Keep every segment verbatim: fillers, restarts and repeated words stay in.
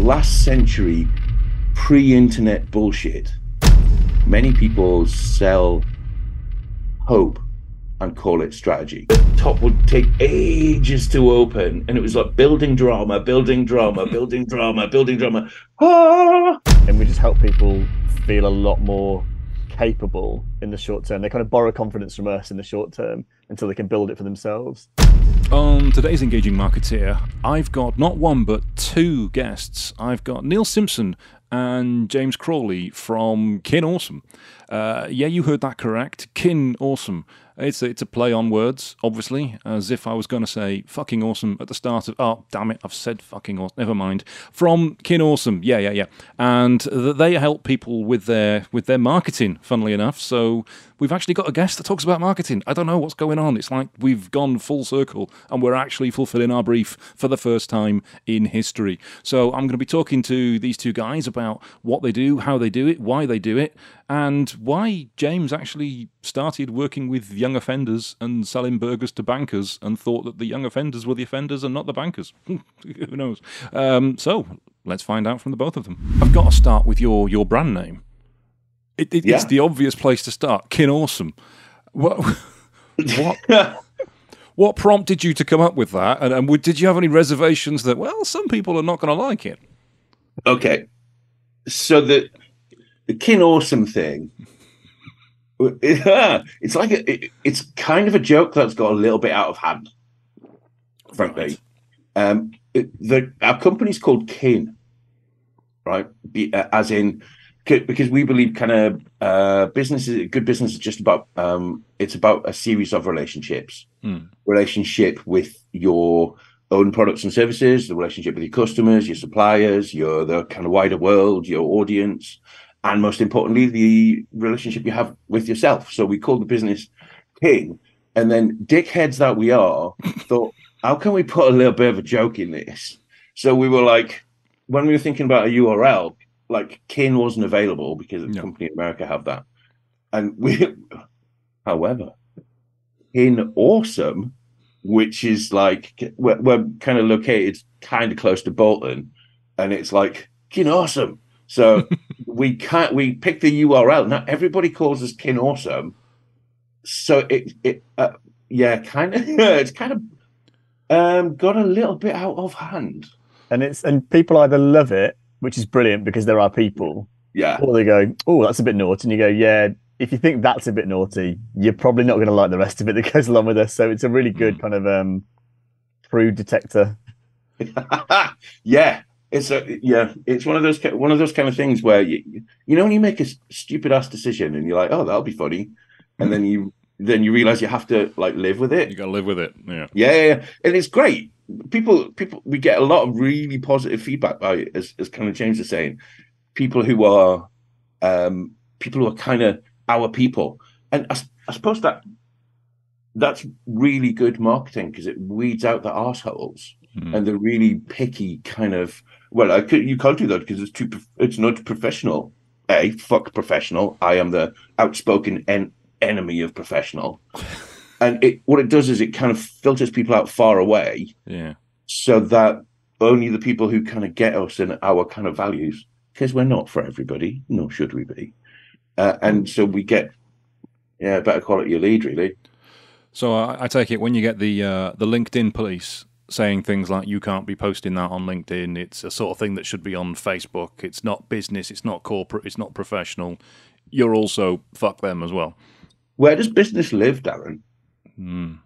last century pre-internet bullshit, many people sell hope and call it strategy. The top would take ages to open, and it was like building drama, building drama, building drama, building drama. Ah! And we just help people feel a lot more capable in the short term. They kind of borrow confidence from us in the short term until they can build it for themselves. On today's Engaging Marketeer, I've got not one but two guests. I've got Neil Simpson and James Crawley from Kin Awesome. Uh, yeah, you heard that correct. Kin Awesome. It's a, it's a play on words, obviously, as if I was going to say fucking awesome at the start of... Oh, damn it, I've said fucking awesome. Never mind. From Kin Awesome. Yeah, yeah, yeah. And th they help people with their with their marketing, funnily enough. So we've actually got a guest that talks about marketing. I don't know what's going on. It's like we've gone full circle and we're actually fulfilling our brief for the first time in history. So I'm going to be talking to these two guys about what they do, how they do it, why they do it, and why James actually started working with young offenders and selling burgers to bankers and thought that the young offenders were the offenders and not the bankers. Who knows? Um, so let's find out from the both of them. I've got to start with your your brand name. It, it, yeah. It's the obvious place to start. Kin Awesome. What what, what prompted you to come up with that? And, and would, did you have any reservations that, well, some people are not going to like it? Okay. So the the Kin Awesome thing... Yeah, it's like a, it, it's kind of a joke that's got a little bit out of hand, frankly. Right. Um, it, the, our company's called Kin, right? Be, uh, as in, because we believe kind of uh, business is good business is just about um, it's about a series of relationships, mm. relationship with your own products and services, the relationship with your customers, your suppliers, your the kind of wider world, your audience. And most importantly, the relationship you have with yourself. So we call the business Kin, and then dickheads that we are thought, how can we put a little bit of a joke in this? So we were like, when we were thinking about a U R L, like Kin wasn't available because the no. company in America have that. And we, however, Kin Awesome, which is like, we're, we're kind of located kind of close to Bolton, and it's like Kin Awesome. So we can't, we pick the U R L. Now everybody calls us Kin Awesome. So it, it, uh, yeah, kind of, it's kind of, um, got a little bit out of hand. And it's, and people either love it, which is brilliant because there are people. Yeah. Or they go, oh, that's a bit naughty. And you go, yeah, if you think that's a bit naughty, you're probably not going to like the rest of it that goes along with us. So it's a really good kind of, um, prude detector. Yeah. It's a, yeah, it's one of those one of those kind of things where you you know when you make a stupid ass decision and you're like, oh, that'll be funny, and then you then you realize you have to like live with it. You got to live with it. Yeah. yeah, yeah, yeah, and it's great. People, people, we get a lot of really positive feedback by it, as as kind of James is saying, people who are um, people who are kind of our people, and I, I suppose that that's really good marketing because it weeds out the arseholes mm. and the really picky kind of. Well, I could, you can't do that because it's too. It's not professional. A fuck professional. I am the outspoken en enemy of professional. And it, what it does is it kind of filters people out far away. Yeah. So that only the people who kind of get us and our kind of values, because we're not for everybody, nor should we be. Uh, and so we get, yeah, better quality of lead, really. So I, I take it when you get the uh, the LinkedIn police saying things like you can't be posting that on LinkedIn. It's a sort of thing that should be on Facebook. It's not business. It's not corporate. It's not professional. You're also fuck them as well. Where does business live, Darren? Mm.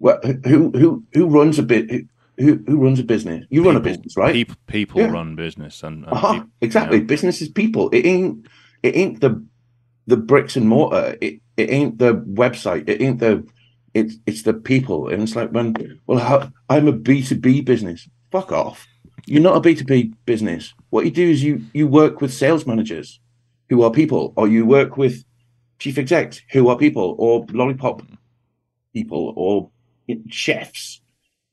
Well, who who who runs a bit? Who who runs a business? You people, run a business, right? People, people yeah. run business, and, and uh-huh, people, exactly. You know. Business is people. It ain't it ain't the the bricks and mortar. It it ain't the website. It ain't the It's it's the people, and it's like when well, how, I'm a B two B business. Fuck off! You're not a B two B business. What you do is you you work with sales managers, who are people, or you work with chief execs, who are people, or lollipop people, or chefs.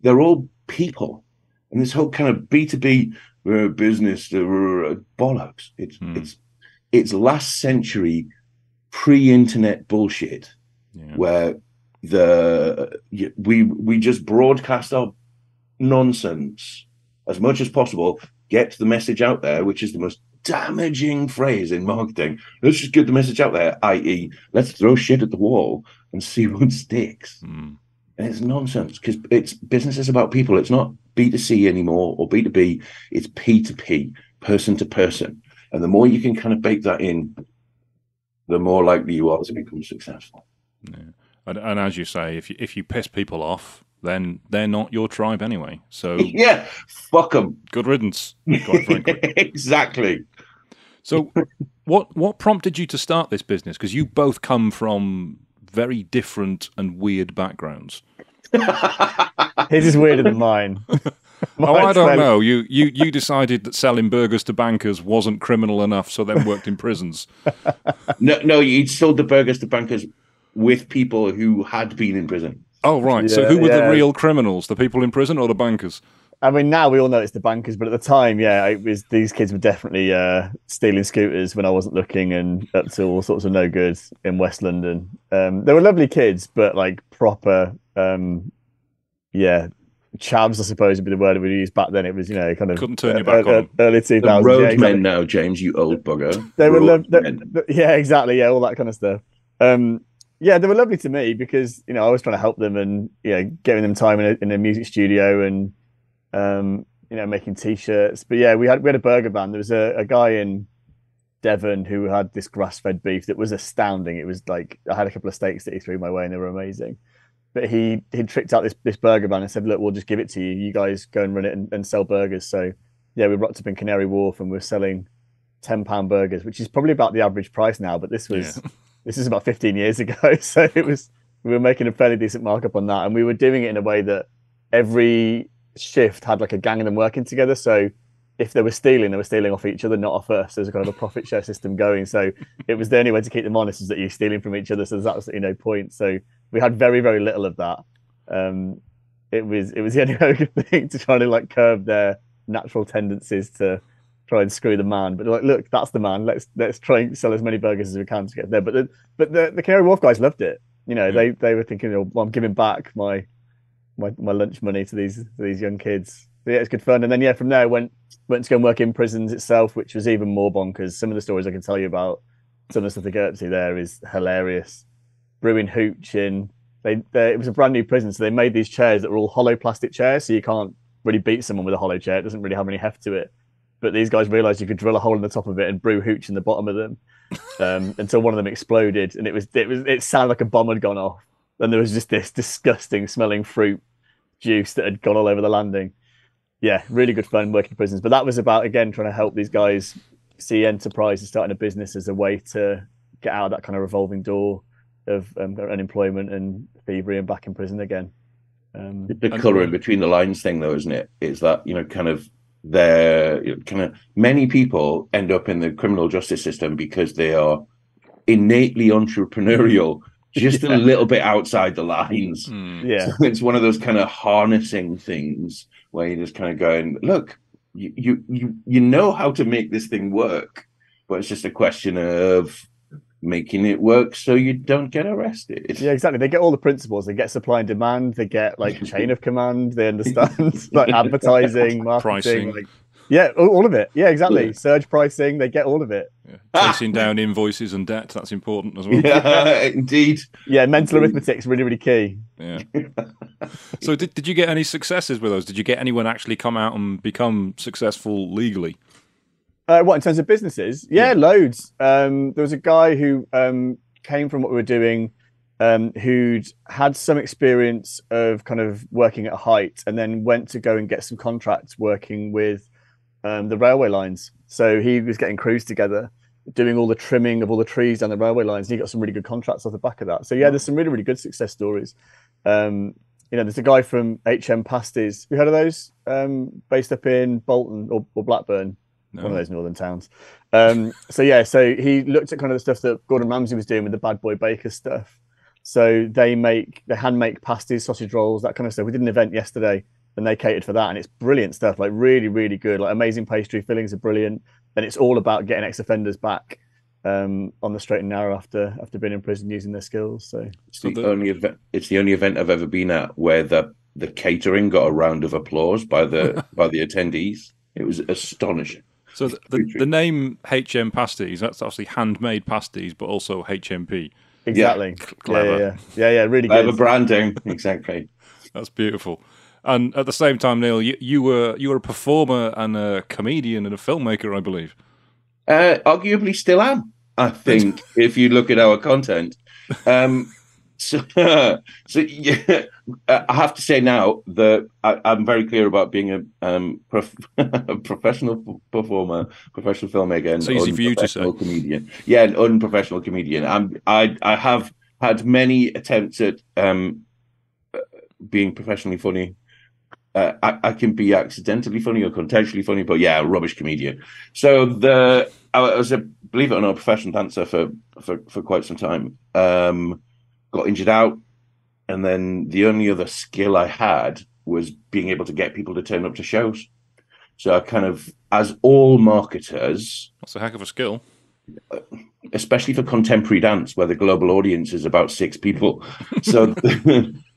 They're all people, and this whole kind of B two B uh, business uh, bollocks. It's mm. it's it's last century pre-internet bullshit, yeah. where the we we just broadcast our nonsense as much as possible get the message out there, which is the most damaging phrase in marketing. Let's just get the message out there, that is let's throw shit at the wall and see what sticks. Mm. And it's nonsense, because it's business is about people. It's not B two C anymore or B two B. It's P two P, person to person. And the more you can kind of bake that in, the more likely you are to become successful. Yeah. And, and as you say, if you, if you piss people off, then they're not your tribe anyway. So yeah, fuck them. Good riddance, quite frankly. Exactly. So what what prompted you to start this business? Because you both come from very different and weird backgrounds. His is weirder than mine. Oh, I don't know. You, you you decided that selling burgers to bankers wasn't criminal enough, so then worked in prisons. No, no, you sold the burgers to bankers with people who had been in prison. Oh, right. Yeah, so who were yeah. the real criminals? The people in prison or the bankers? I mean, now we all know it's the bankers, but at the time, yeah, it was, these kids were definitely uh, stealing scooters when I wasn't looking and up to all sorts of no good in West London. Um, they were lovely kids, but like proper, um, yeah, chavs, I suppose, would be the word we used back then. It was, you know, kind of... Couldn't turn uh, your back uh, on uh, early two thousands. The road yeah, exactly. men now, James, you old bugger. They were lo- they, yeah, exactly. Yeah, all that kind of stuff. Um Yeah, they were lovely to me because, you know, I was trying to help them and, you know, giving them time in a, in a music studio and, um, you know, making T-shirts. But, yeah, we had we had a burger van. There was a, a guy in Devon who had this grass-fed beef that was astounding. It was like I had a couple of steaks that he threw my way and they were amazing. But he he tricked out this, this burger van and said, look, we'll just give it to you. You guys go and run it and, and sell burgers. So, yeah, we rocked up in Canary Wharf and we were selling ten pound burgers, which is probably about the average price now. But this was... Yeah. This is about fifteen years ago, so it was we were making a fairly decent markup on that, and we were doing it in a way that every shift had like a gang of them working together. So if they were stealing, they were stealing off each other, not off us. There's a kind of a profit share system going. So it was the only way to keep them honest is that you're stealing from each other. So there's absolutely no point. So we had very, very little of that. Um, it was it was the only good thing to try to like curb their natural tendencies to try and screw the man, but like, look, that's the man. Let's let's try and sell as many burgers as we can to get there. But the, but the, the Canary Wharf guys loved it. You know, yeah. they they were thinking, oh, well, I'm giving back my, my my lunch money to these to these young kids. So yeah, it's good fun. And then yeah, from there went went to go and work in prisons itself, which was even more bonkers. Some of the stories I can tell you about, some of the stuff they go up to there is hilarious. Brewing hooch in they, they it was a brand new prison, so they made these chairs that were all hollow plastic chairs, so you can't really beat someone with a hollow chair. It doesn't really have any heft to it. But these guys realised you could drill a hole in the top of it and brew hooch in the bottom of them um, until one of them exploded, and it was it was it sounded like a bomb had gone off, and there was just this disgusting smelling fruit juice that had gone all over the landing. Yeah, really good fun working in prisons. But that was about again trying to help these guys see enterprise and starting a business as a way to get out of that kind of revolving door of um, unemployment and thievery and back in prison again. Um, the colouring between the lines thing, though, isn't it? Is that you know kind of. They're kind of many people end up in the criminal justice system because they are innately entrepreneurial, just yeah. a little bit outside the lines. Mm. Yeah, so it's one of those kind of harnessing things where you're just kind of going, look, you, you you you know how to make this thing work, but it's just a question of making it work so you don't get arrested. Yeah, exactly. They get all the principles. They get supply and demand. They get like chain of command. They understand like advertising, marketing, pricing. Like, yeah, all of it. Yeah, exactly. Yeah. Surge pricing. They get all of it. Yeah. Chasing ah! down invoices and debt. That's important as well. Yeah, indeed. Yeah, mental arithmetic is really, really key. Yeah. So did, did you get any successes with those? Did you get anyone actually come out and become successful legally? Uh, what, in terms of businesses? Yeah, yeah. Loads. Um, there was a guy who um, came from what we were doing um, who'd had some experience of kind of working at height and then went to go and get some contracts working with um, the railway lines. So he was getting crews together, doing all the trimming of all the trees down the railway lines. And he got some really good contracts off the back of that. So yeah, there's some really, really good success stories. Um, you know, there's a guy from H M Pasties. You heard of those? Um, based up in Bolton or, or Blackburn. No. One of those northern towns. Um, so, yeah, so he looked at kind of the stuff that Gordon Ramsay was doing with the Bad Boy Baker stuff. So they make, they hand make pasties, sausage rolls, that kind of stuff. We did an event yesterday and they catered for that. And it's brilliant stuff, like really, really good, like amazing pastry. Fillings are brilliant. And it's all about getting ex-offenders back um, on the straight and narrow after after being in prison using their skills. So it's the, only event, it's the only event I've ever been at where the, the catering got a round of applause by the by the attendees. It was astonishing. So the, the, the name H M Pasties, that's actually handmade pasties, but also H M P. Exactly. Yeah. Clever. Yeah, yeah, yeah, yeah, really clever good. Branding. Exactly. That's beautiful. And at the same time, Neil, you, you were you were a performer and a comedian and a filmmaker, I believe. Uh, arguably still am, I think, if you look at our content. Um, so uh, so yeah, I have to say now that I, I'm very clear about being a um, prof professional performer, professional filmmaker, and it's easy for you to say. Comedian. Yeah, an unprofessional comedian. I'm, I, I have had many attempts at um, being professionally funny. Uh, I, I can be accidentally funny or contextually funny, but yeah, rubbish comedian. So the I was a, believe it or not, a professional dancer for, for, for quite some time. Um, got injured out, and then the only other skill I had was being able to get people to turn up to shows. So I kind of, as all marketers... That's a heck of a skill. Especially for contemporary dance, where the global audience is about six people. So...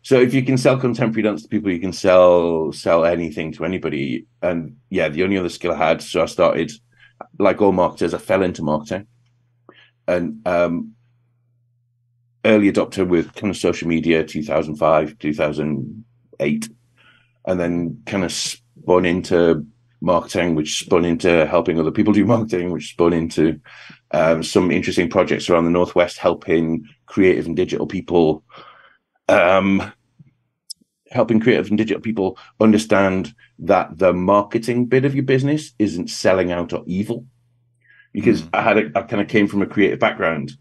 So if you can sell contemporary dance to people, you can sell sell anything to anybody. And yeah, the only other skill I had, so I started, like all marketers, I fell into marketing. And um, early adopter with kind of social media, two thousand five, two thousand eight. And then kind of spun into marketing, which spun into helping other people do marketing, which spun into um, some interesting projects around the Northwest, helping creative and digital people Um, helping creative and digital people understand that the marketing bit of your business isn't selling out or evil. Because mm. I had, a, I kind of came from a creative background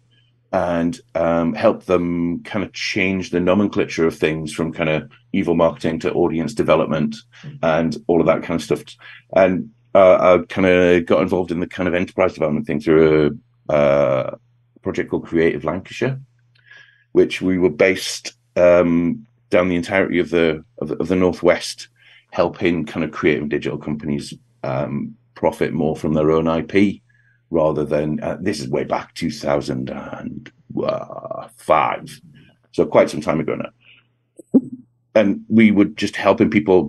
and um, helped them kind of change the nomenclature of things from kind of evil marketing to audience development mm. and all of that kind of stuff. And uh, I kind of got involved in the kind of enterprise development thing through a uh, project called Creative Lancashire, which we were based Um, down the entirety of the, of the of the Northwest, helping kind of creative and digital companies um, profit more from their own I P rather than uh, this is way back two thousand five, so quite some time ago now. And we were just helping people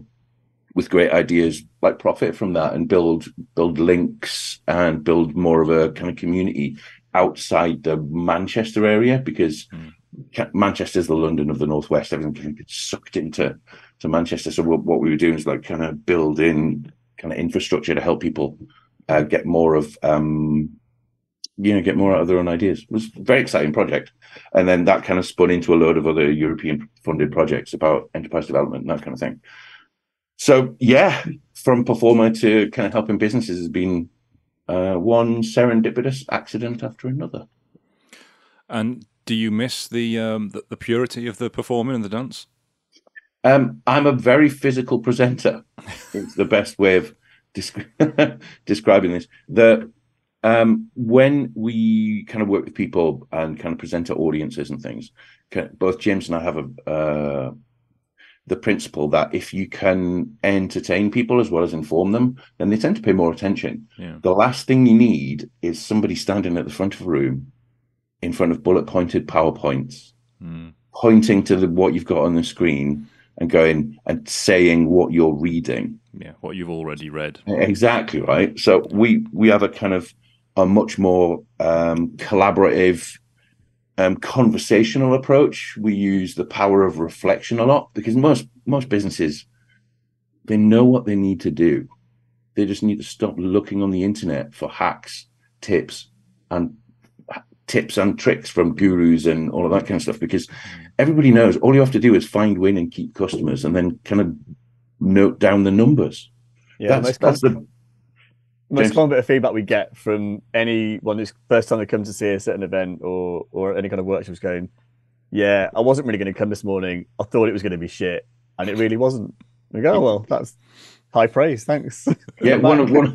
with great ideas like profit from that and build build links and build more of a kind of community outside the Manchester area, because. Mm. Manchester's the London of the Northwest. Everything gets sucked into to Manchester. So what, what we were doing is like kind of building kind of infrastructure to help people uh, get more of um, you know get more out of their own ideas. It was a very exciting project, and then that kind of spun into a load of other European funded projects about enterprise development and that kind of thing. So yeah, from performer to kind of helping businesses has been uh, one serendipitous accident after another. And. Do you miss the, um, the the purity of the performing and the dance? Um, I'm a very physical presenter. It's the best way of descri describing this. The um, when we kind of work with people and kind of present to audiences and things, can, both James and I have a, uh, the principle that if you can entertain people as well as inform them, then they tend to pay more attention. Yeah. The last thing you need is somebody standing at the front of a room in front of bullet-pointed PowerPoints, mm. pointing to the, what you've got on the screen and going and saying what you're reading. Yeah, what you've already read. Exactly, right? So we, we have a kind of a much more um, collaborative, um, conversational approach. We use the power of reflection a lot, because most, most businesses, they know what they need to do. They just need to stop looking on the internet for hacks, tips, and tips and tricks from gurus and all of that kind of stuff, because everybody knows all you have to do is find, win and keep customers, and then kind of note down the numbers. Yeah, that's, most, that's the most common bit of feedback we get from anyone who's first time they come to see us at an event or or any kind of workshops, going, yeah, I wasn't really going to come this morning. I thought it was going to be shit, and it really wasn't. We go, oh, well, that's high praise, thanks. Yeah, one of one of,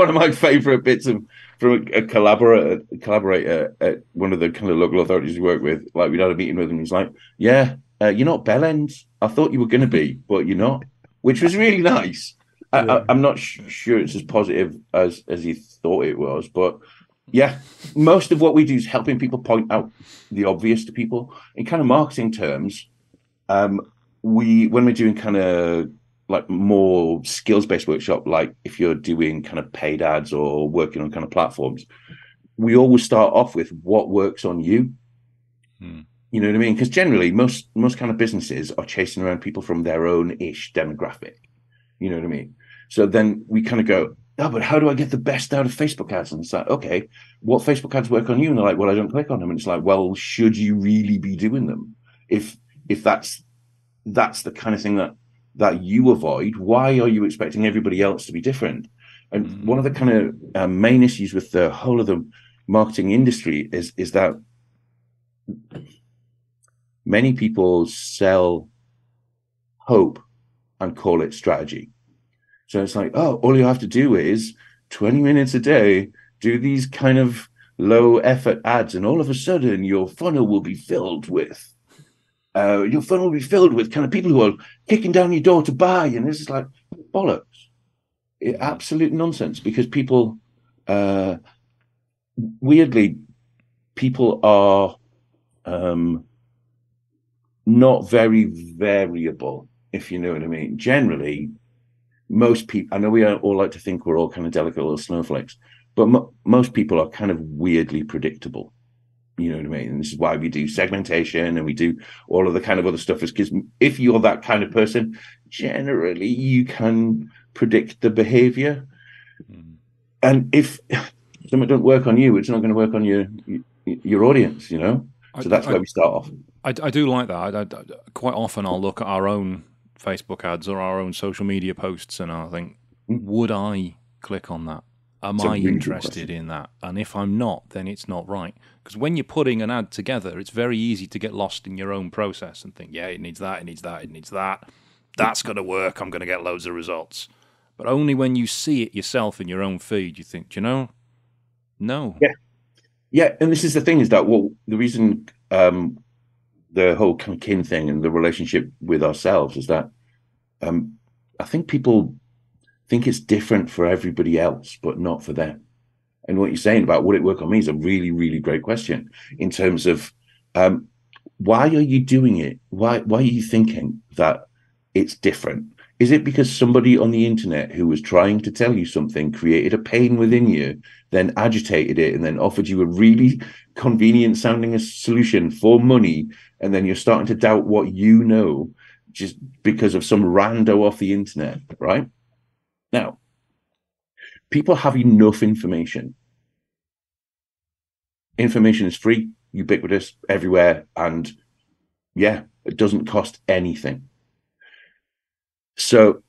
one of my favourite bits of from a, a collaborator collaborator at one of the kind of local authorities we work with. Like, we'd had a meeting with him, he's like, "Yeah, uh, you're not bellends. I thought you were going to be, but you're not," which was really nice. Yeah. I, I, I'm not sh sure it's as positive as as he thought it was, but yeah, most of what we do is helping people point out the obvious to people in kind of marketing terms. Um, we when we're doing kind of like more skills-based workshop, like if you're doing kind of paid ads or working on kind of platforms, we always start off with what works on you. Hmm. You know what I mean? Because generally most most kind of businesses are chasing around people from their own ish demographic. You know what I mean? So then we kind of go, oh, but how do I get the best out of Facebook ads? And it's like, okay, what Facebook ads work on you? And they're like, well, I don't click on them. And it's like, well, should you really be doing them? If if that's that's the kind of thing that that you avoid, why are you expecting everybody else to be different? And mm-hmm. one of the kind of uh, main issues with the whole of the marketing industry is is that many people sell hope and call it strategy. So it's like, oh, all you have to do is twenty minutes a day, do these kind of low effort ads, and all of a sudden your funnel will be filled with Uh, your funnel will be filled with kind of people who are kicking down your door to buy. And this is like bollocks, it, absolute nonsense, because people, uh, weirdly, people are um, not very variable, if you know what I mean. Generally, most people, I know we all like to think we're all kind of delicate little snowflakes, but mo most people are kind of weirdly predictable. You know what I mean? And this is why we do segmentation and we do all of the kind of other stuff, is because if you're that kind of person, generally you can predict the behavior. Mm. And if something don't work on you, it's not going to work on your your audience, you know? So I, that's I, where we start off. I, I do like that. I, I, quite often I'll look at our own Facebook ads or our own social media posts and I'll think, mm. would I click on that? Am I interested in that? And if I'm not, then it's not right. Because when you're putting an ad together, it's very easy to get lost in your own process and think, yeah, it needs that, it needs that, it needs that. That's going to work. I'm going to get loads of results. But only when you see it yourself in your own feed, you think, do you know? No. Yeah. Yeah. And this is the thing, is that, well, the reason um, the whole kind of kin thing and the relationship with ourselves is that um, I think people think it's different for everybody else, but not for them. And what you're saying about would it work on me is a really, really great question in terms of um, why are you doing it? Why, why are you thinking that it's different? Is it because somebody on the internet who was trying to tell you something created a pain within you, then agitated it, and then offered you a really convenient sounding solution for money, and then you're starting to doubt what you know just because of some rando off the internet, right? Now, people have enough information. Information is free, ubiquitous, everywhere, and yeah, it doesn't cost anything. So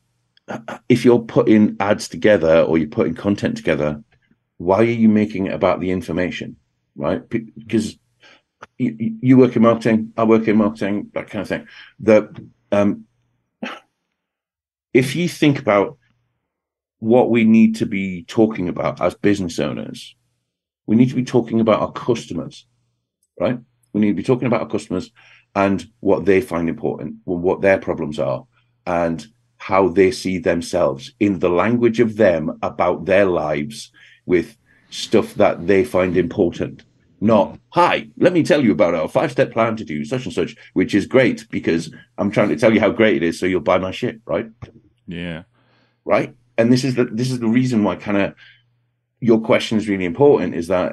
if you're putting ads together or you're putting content together, why are you making it about the information, right? Because you, you work in marketing, I work in marketing, that kind of thing. The, um, if you think about what we need to be talking about as business owners, we need to be talking about our customers, right? We need to be talking about our customers and what they find important, what their problems are, and how they see themselves in the language of them about their lives with stuff that they find important. Not, hi, let me tell you about our five-step plan to do such and such, which is great because I'm trying to tell you how great it is so you'll buy my shit, right? Yeah. Right? And this is the this is the reason why kind of your question is really important, is that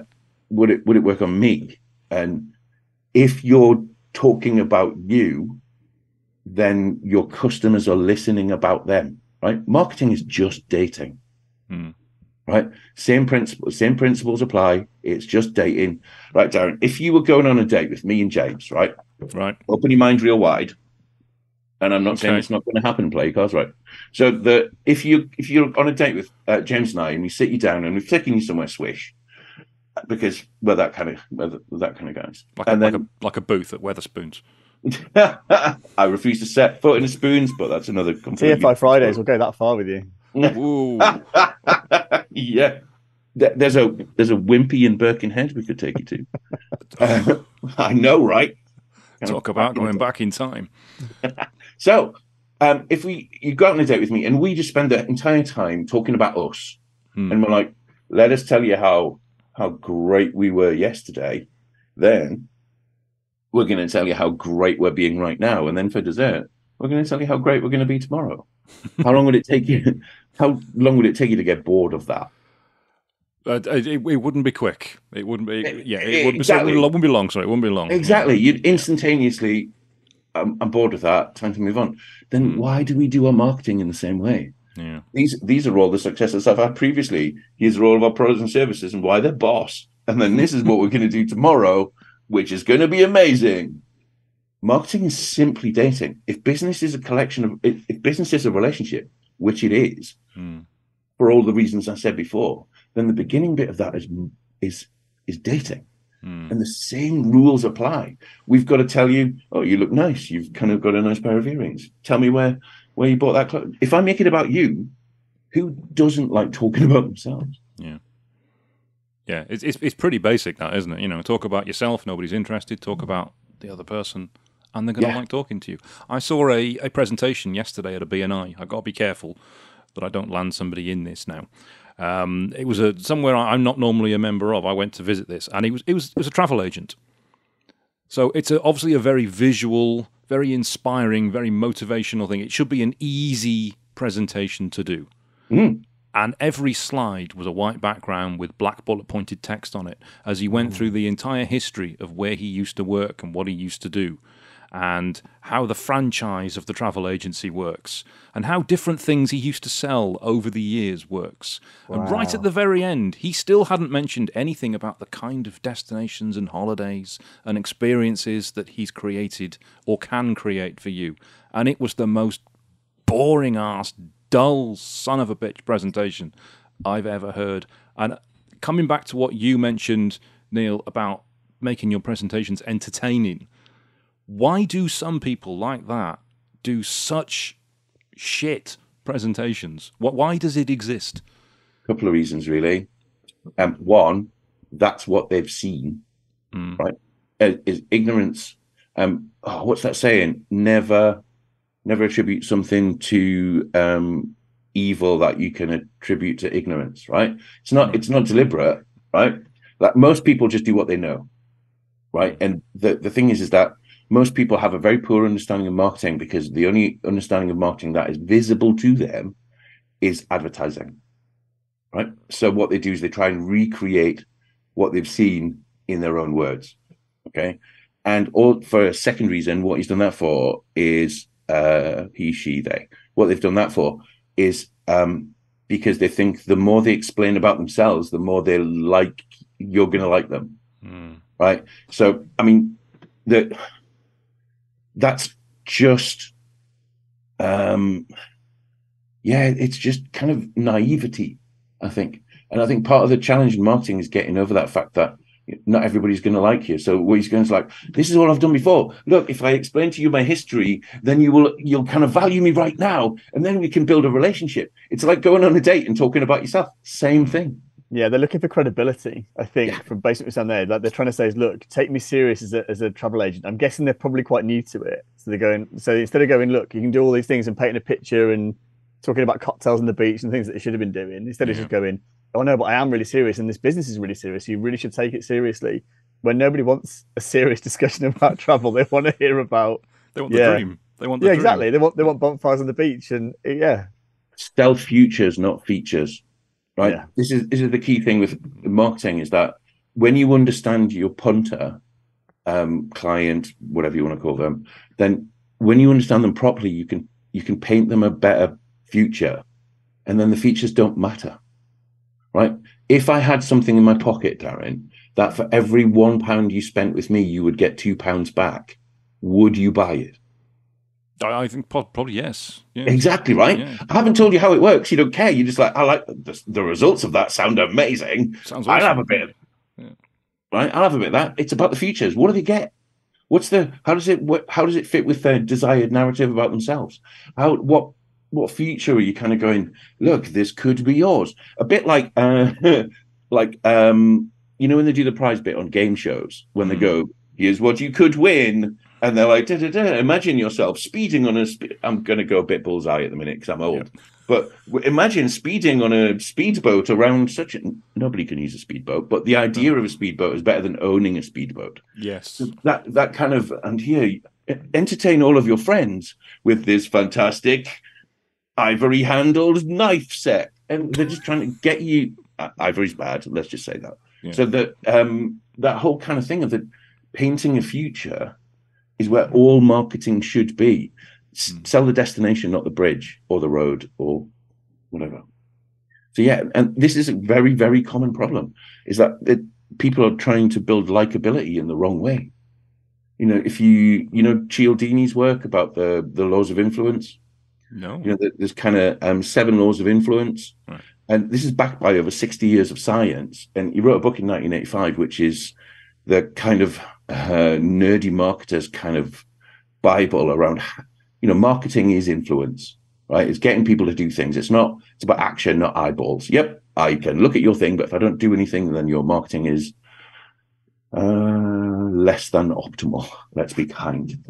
would it would it work on me? And if you're talking about you, then your customers are listening about them, right? Marketing is just dating, hmm. right? Same principle, same principles apply. It's just dating, right, Darren? If you were going on a date with me and James, right? Right. Open your mind real wide. And I'm not okay. saying it's not going to happen, play your cards right. So the, if, you, if you're on a date with uh, James and I, and we sit you down and we've taken you somewhere swish, because we're that kind of, we're that kind of guys. Like, and a, then, like, a, like a booth at Weatherspoons. I refuse to set foot in the spoons, but that's another... C F I Fridays will go that far with you. Ooh. Yeah. There's a, there's a Wimpy in Birkenhead we could take you to. uh, I know, right? Talk about going back in time. So um, if we you go on a date with me and we just spend the entire time talking about us, hmm. and we're like, let us tell you how how great we were yesterday, then we're going to tell you how great we're being right now, and then for dessert, we're going to tell you how great we're going to be tomorrow. How long would it take you? How long would it take you to get bored of that? Uh, it, it wouldn't be quick. It wouldn't be. It, yeah, it wouldn't, exactly. be, it wouldn't be long. Sorry, it wouldn't be long. Exactly. You'd instantaneously. I'm, I'm bored with that. Time to move on. Then mm. why do we do our marketing in the same way? Yeah. These these are all the successes I've had previously. Here's all of our products and services and why they're boss. And then this is what we're going to do tomorrow, which is going to be amazing. Marketing is simply dating. If business is a collection of, if, if business is a relationship, which it is, mm. for all the reasons I said before, then the beginning bit of that is is is dating. Mm. And the same rules apply. We've got to tell you, oh, you look nice. You've kind of got a nice pair of earrings. Tell me where, where you bought that clothes. If I make it about you, who doesn't like talking about themselves? Yeah. Yeah, it's, it's it's pretty basic that, isn't it? You know, talk about yourself, nobody's interested. Talk about the other person, and they're going to yeah. like talking to you. I saw a, a presentation yesterday at a B and I. I've got to be careful that I don't land somebody in this now. Um, it was a somewhere I'm not normally a member of. I went to visit this, and it was it was it was a travel agent. So it's a, obviously a very visual, very inspiring, very motivational thing. It should be an easy presentation to do. Mm. And every slide was a white background with black bullet-pointed text on it as he went through the entire history of where he used to work and what he used to do and how the franchise of the travel agency works and how different things he used to sell over the years works. Wow. And right at the very end, he still hadn't mentioned anything about the kind of destinations and holidays and experiences that he's created or can create for you. And it was the most boring-ass, dull son of a bitch presentation I've ever heard. And coming back to what you mentioned, Neil, about making your presentations entertaining, why do some people like that do such shit presentations? What? Why does it exist? A couple of reasons, really. Um, one, that's what they've seen, mm. right? Is ignorance. Um, oh, what's that saying? Never. Never attribute something to um, evil that you can attribute to ignorance, right? It's not it's not deliberate, right? Like most people just do what they know, right? And the, the thing is, is that most people have a very poor understanding of marketing because the only understanding of marketing that is visible to them is advertising, right? So what they do is they try and recreate what they've seen in their own words, okay? And all, for a second reason, what he's done that for is... Uh, he, she, they. What they've done that for is um, because they think the more they explain about themselves, the more they like, you're going to like them. Mm. Right? So, I mean, the, that's just, um, yeah, it's just kind of naivety, I think. And I think part of the challenge in marketing is getting over that fact that not everybody's going to like you. So what he's going to is like, this is what I've done before. Look, if I explain to you my history, then you will, you'll kind of value me right now. And then we can build a relationship. It's like going on a date and talking about yourself. Same thing. Yeah. They're looking for credibility. I think yeah. from basically what's down there, like they're trying to say is, look, take me serious as a, as a travel agent. I'm guessing they're probably quite new to it. So they're going, so instead of going, look, you can do all these things and painting a picture and talking about cocktails on the beach and things that they should have been doing. Instead yeah. of just going, oh no, but I am really serious and this business is really serious. So you really should take it seriously. When nobody wants a serious discussion about travel, they want to hear about... They want yeah. the dream. They want the yeah, dream. Exactly. They want they want bonfires on the beach and yeah. Stealth futures, not features, right? Yeah. This is this is the key thing with marketing is that when you understand your punter, um, client, whatever you want to call them, then when you understand them properly, you can you can paint them a better future and then the features don't matter. Right. If I had something in my pocket, Darren, that for every one pound you spent with me, you would get two pounds back. Would you buy it? I think probably yes. Yeah. Exactly right. Yeah. I haven't told you how it works. You don't care. You're just like, I like the, the results of that sound amazing. Sounds awesome. I'll have a bit. Of, yeah. Right. I'll have a bit of that. It's about the futures. What do they get? What's the? How does it? What, how does it fit with their desired narrative about themselves? How? What? What future are you kind of going, look, this could be yours? A bit like, uh, like um, you know, when they do the prize bit on game shows, when they go, here's what you could win. And they're like, da, da, da, imagine yourself speeding on a... Spe- I'm going to go a bit bullseye at the minute because I'm old. Yeah. But w- imagine speeding on a speedboat around such a... Nobody can use a speedboat, but the idea of a speedboat is better than owning a speedboat. Yes. So that that kind of... And here, entertain all of your friends with this fantastic ivory handled knife set. And they're just trying to get you. Ivory's bad, let's just say that. Yeah. So that um, that whole kind of thing of the painting a future is where all marketing should be. S- mm. Sell the destination, not the bridge or the road or whatever. So yeah, and this is a very, very common problem, is that it, people are trying to build likability in the wrong way. You know, if you, you know, Cialdini's work about the, the laws of influence. No. You know, there's kind of um, seven laws of influence. Right. And this is backed by over sixty years of science. And he wrote a book in nineteen eighty-five, which is the kind of uh, nerdy marketer's kind of Bible around, you know, marketing is influence, right? It's getting people to do things. It's not, it's about action, not eyeballs. Yep, I can look at your thing, but if I don't do anything, then your marketing is uh, less than optimal. Let's be kind.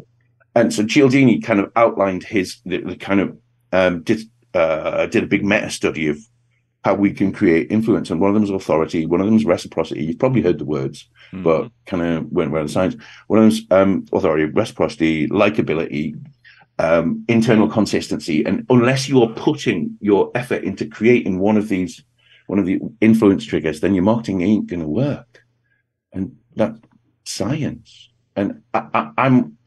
And so Cialdini kind of outlined his, the, the kind of, um, did, uh, did a big meta study of how we can create influence. And one of them is authority. One of them is reciprocity. You've probably heard the words, mm. but kind of went around the science. One of them is um, authority, reciprocity, likability, um, internal consistency. And unless you are putting your effort into creating one of these, one of the influence triggers, then your marketing ain't going to work. And that's science. And I, I, I'm,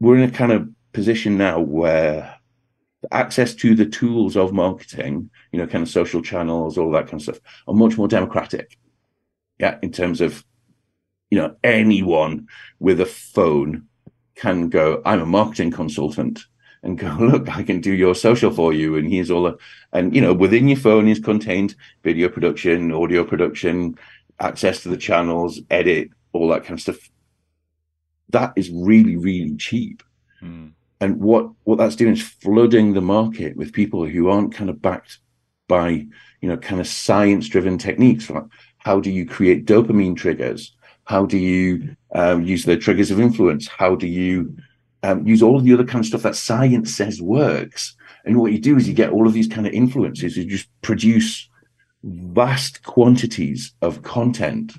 we're in a kind of position now where the access to the tools of marketing, you know, kind of social channels, all that kind of stuff, are much more democratic. Yeah, in terms of, you know, anyone with a phone can go, I'm a marketing consultant, and go, look, I can do your social for you, and here's all the, and, you know, within your phone is contained video production, audio production, access to the channels, edit, all that kind of stuff. That is really, really cheap. Mm. And what, what that's doing is flooding the market with people who aren't kind of backed by, you know, kind of science-driven techniques. Like, how do you create dopamine triggers? How do you um, use the triggers of influence? How do you um, use all of the other kind of stuff that science says works? And what you do is you get all of these kind of influences. You just produce vast quantities of content,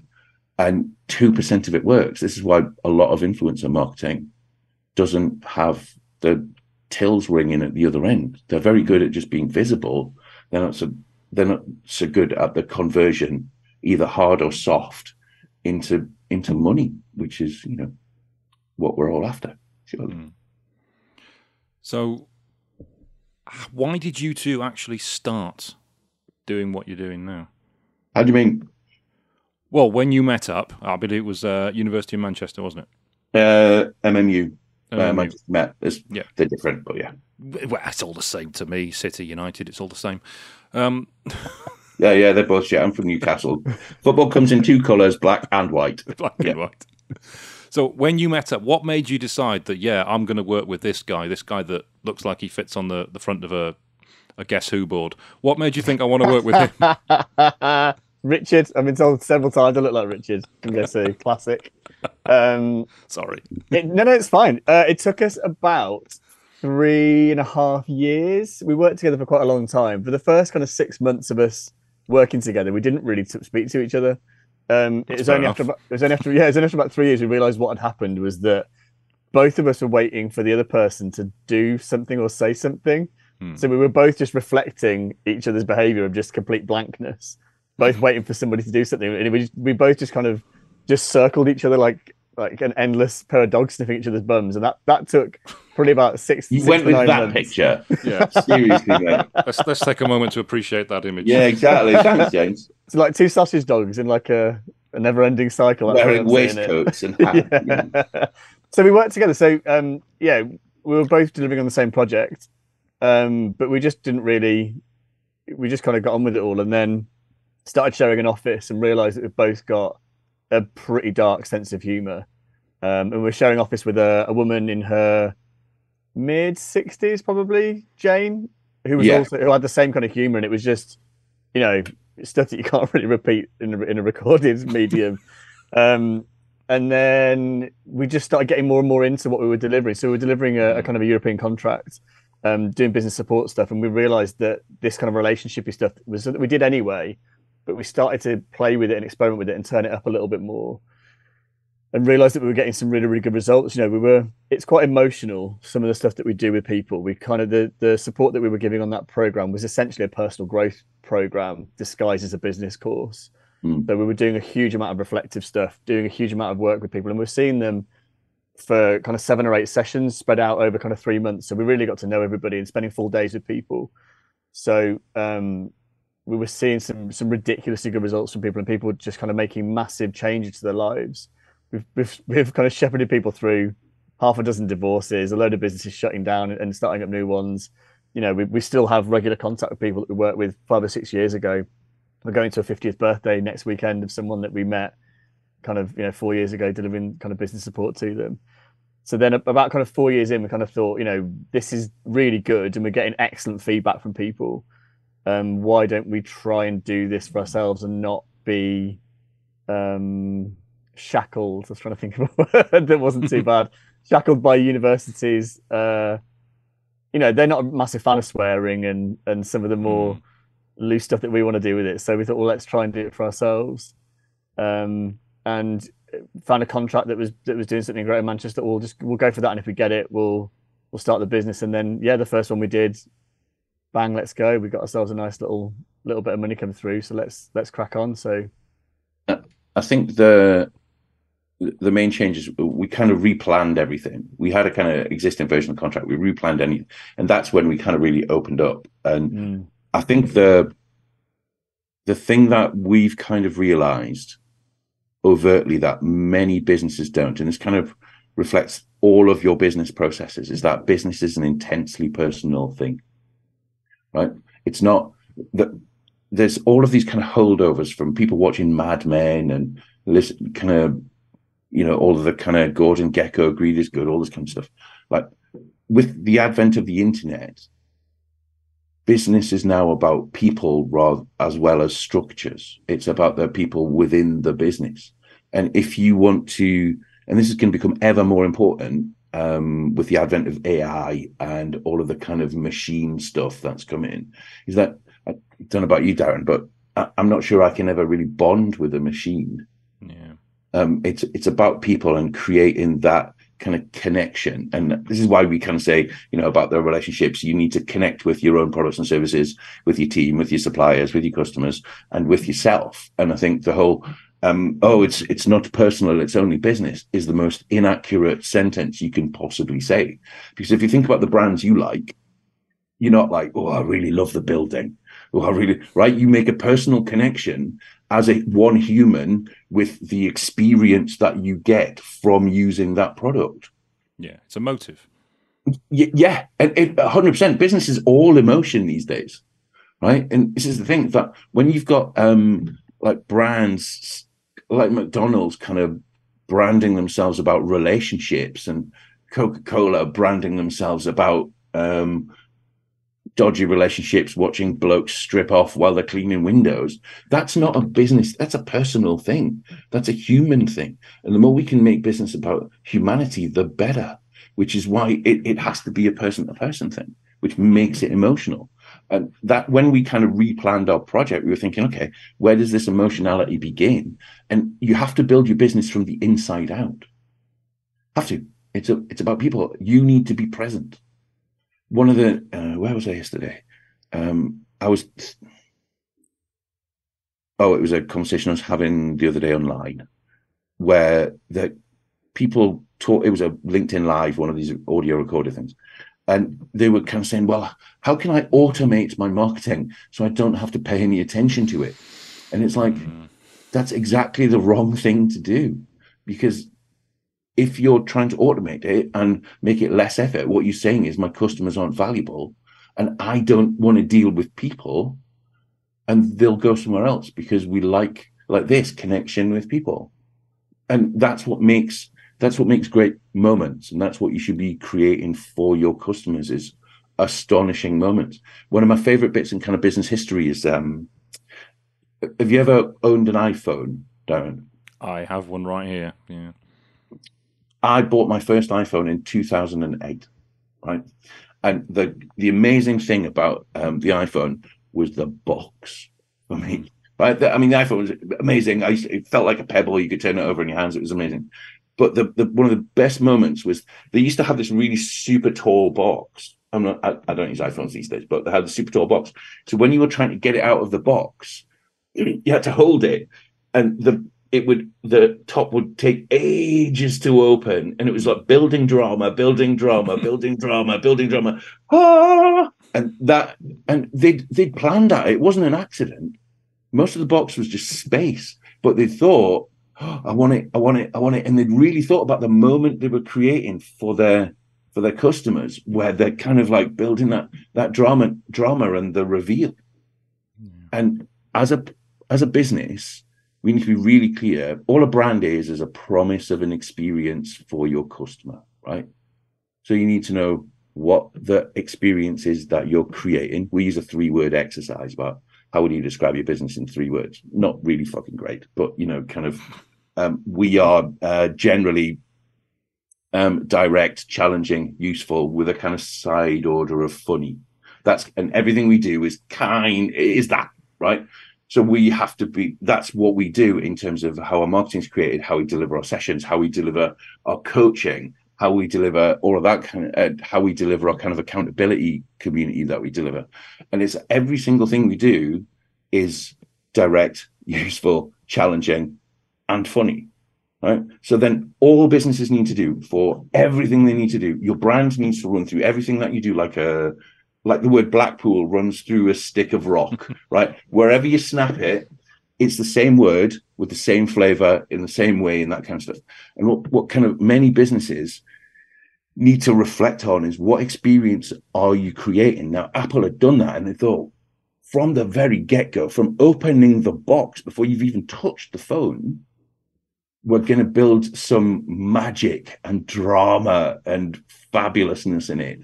and two percent of it works. This is why a lot of influencer marketing doesn't have the tills ringing at the other end. They're very good at just being visible. They're not so, they're not so good at the conversion, either hard or soft, into into money, which is, you know, what we're all after, surely. Mm. So why did you two actually start doing what you're doing now? How do you mean? Well, when you met up, I believe it was uh, University of Manchester, wasn't it? Uh, M M U. Um, um, I just met. Yeah. They're different, but yeah. Well, it's all the same to me. City, United, it's all the same. Um... yeah, yeah, they're both shit. Yeah, I'm from Newcastle. Football comes in two colours, black and white. Black yeah. and white. So when you met up, what made you decide that, yeah, I'm going to work with this guy, this guy that looks like he fits on the, the front of a, a Guess Who board? What made you think I want to work with him? Richard, I've been told several times I look like Richard. Guess Who, classic. Um, Sorry. It, no, no, it's fine. Uh, it took us about three and a half years. We worked together for quite a long time. For the first kind of six months of us working together, we didn't really t- speak to each other. Um, it was only after about, it was only after yeah, it was only after about three years we realised what had happened was that both of us were waiting for the other person to do something or say something. Hmm. So we were both just reflecting each other's behaviour of just complete blankness. Both waiting for somebody to do something, and we just, we both just kind of just circled each other like like an endless pair of dogs sniffing each other's bums, and that, that took probably about six. You six went to with nine that months. Picture, yeah. Seriously, mate. Let's let's take a moment to appreciate that image. Yeah, exactly. Thanks, James. It's like two sausage dogs in like a, a never-ending cycle, wearing waistcoats and hats. Yeah. Yeah. So we worked together. So um, yeah, we were both delivering on the same project, um, but we just didn't really. We just kind of got on with it all, and then started sharing an office and realised that we've both got a pretty dark sense of humour. Um, and we're sharing office with a, a woman in her mid-sixties, probably, Jane, who was yeah. also who had the same kind of humour. And it was just, you know, stuff that you can't really repeat in a, in a recorded medium. Um, and then we just started getting more and more into what we were delivering. So we were delivering a, a kind of a European contract, um, doing business support stuff. And we realised that this kind of relationshipy stuff was something that we did anyway, but we started to play with it and experiment with it and turn it up a little bit more. and realized that we were getting some really, really good results. You know, we were, it's quite emotional, some of the stuff that we do with people. We kind of, the, the support that we were giving on that program was essentially a personal growth program disguised as a business course. Mm. So we were doing a huge amount of reflective stuff, doing a huge amount of work with people, and we're seeing them for kind of seven or eight sessions spread out over kind of three months. So we really got to know everybody and spending full days with people. So um, we were seeing some, some ridiculously good results from people, and people just kind of making massive changes to their lives. We've, we've, we've kind of shepherded people through half a dozen divorces, a load of businesses shutting down and starting up new ones. You know, we, we still have regular contact with people that we worked with five or six years ago. We're going to a fiftieth birthday next weekend of someone that we met kind of, you know, four years ago, delivering kind of business support to them. So then about kind of four years in, we kind of thought, you know, this is really good and we're getting excellent feedback from people. Um, why don't we try and do this for ourselves and not be... Um, shackled, I was trying to think of a word that wasn't too bad, shackled by universities. Uh, you know, they're not a massive fan of swearing and, and some of the more loose stuff that we want to do with it. So we thought, well, let's try and do it for ourselves. Um, and found a contract that was that was doing something great in Manchester. We'll just, we'll go for that. And if we get it, we'll, we'll start the business. And then, yeah, the first one we did, bang, let's go. We got ourselves a nice little, little bit of money coming through. So let's, let's crack on. So I think the, the main change is we kind of replanned everything. We had a kind of existing version of the contract. We replanned any, and that's when we kind of really opened up. And mm. I think the the thing that we've kind of realized overtly that many businesses don't, and this kind of reflects all of your business processes, is that business is an intensely personal thing, right? It's not that there's all of these kind of holdovers from people watching Mad Men and listen, kind of, you know, all of the kind of Gordon Gecko, greed is good, all this kind of stuff. Like with the advent of the internet, business is now about people rather as well as structures. It's about the people within the business. And if you want to, and this is going to become ever more important um, with the advent of A I and all of the kind of machine stuff that's come in, is that, I don't know about you, Darren, but I, I'm not sure I can ever really bond with a machine. Yeah. Um, it's it's about people and creating that kind of connection. And this is why we kind of say, you know, about the relationships, you need to connect with your own products and services, with your team, with your suppliers, with your customers, and with yourself. And I think the whole, um, oh, it's it's not personal, it's only business, is the most inaccurate sentence you can possibly say. Because if you think about the brands you like, you're not like, oh, I really love the building. Well, really, right? You make a personal connection as a one human with the experience that you get from using that product. Yeah, it's a motive. Y- yeah, and it, one hundred percent. Business is all emotion these days, right? And this is the thing that when you've got um, like brands like McDonald's kind of branding themselves about relationships, and Coca-Cola branding themselves about um, dodgy relationships, watching blokes strip off while they're cleaning windows. That's not a business. That's a personal thing. That's a human thing. And the more we can make business about humanity, the better, which is why it, it has to be a person-to-person thing, which makes it emotional. And that when we kind of replanned our project, we were thinking, okay, where does this emotionality begin? And you have to build your business from the inside out. Have to. It's a, it's about people. You need to be present. One of the, uh, where was I yesterday? Um, I was, oh, it was a conversation I was having the other day online where the people taught, it was a LinkedIn Live, one of these audio recorder things. And they were kind of saying, well, how can I automate my marketing so I don't have to pay any attention to it? And it's like, mm-hmm. that's exactly the wrong thing to do, because if you're trying to automate it and make it less effort, what you're saying is my customers aren't valuable and I don't want to deal with people, and they'll go somewhere else because we like, like this connection with people. And that's what makes, that's what makes great moments. And that's what you should be creating for your customers, is astonishing moments. One of my favorite bits in kind of business history is, um, have you ever owned an iPhone, Darren? I have one right here. Yeah. I bought my first iPhone in two thousand eight, right? And the the amazing thing about um, the iPhone was the box for me, right? The, I mean, the iPhone was amazing. I used to, it felt like a pebble. You could turn it over in your hands. It was amazing. But the, the one of the best moments was they used to have this really super tall box. I'm not, I, I don't use iPhones these days, but they had the super tall box. So when you were trying to get it out of the box, you had to hold it, and the it would the top would take ages to open, and it was like building drama, building drama, building drama, building drama. Ah! And that and they'd they'd planned that. It wasn't an accident. Most of the box was just space, but they thought, oh, I want it, I want it, I want it. And they'd really thought about the moment they were creating for their for their customers, where they're kind of like building that that drama drama and the reveal. Yeah. And as a as a business, we need to be really clear. All a brand is is a promise of an experience for your customer, right? So you need to know what the experience is that you're creating. We use a three-word exercise about how would you describe your business in three words? Not really fucking great, but, you know, kind of um, we are uh, generally um, direct, challenging, useful, with a kind of side order of funny. That's and everything we do is kind, is that, right? So we have to be, that's what we do in terms of how our marketing is created, how we deliver our sessions, how we deliver our coaching, how we deliver all of that kind of, uh, how we deliver our kind of accountability community that we deliver. And it's every single thing we do is direct, useful, challenging, and funny, right? So then all businesses need to do for everything they need to do. Your brand needs to run through everything that you do like a, like the word Blackpool runs through a stick of rock, right? Wherever you snap it, it's the same word with the same flavor in the same way and that kind of stuff. And what, what kind of many businesses need to reflect on is what experience are you creating? Now, Apple had done that, and they thought from the very get-go, from opening the box before you've even touched the phone, we're going to build some magic and drama and fabulousness in it.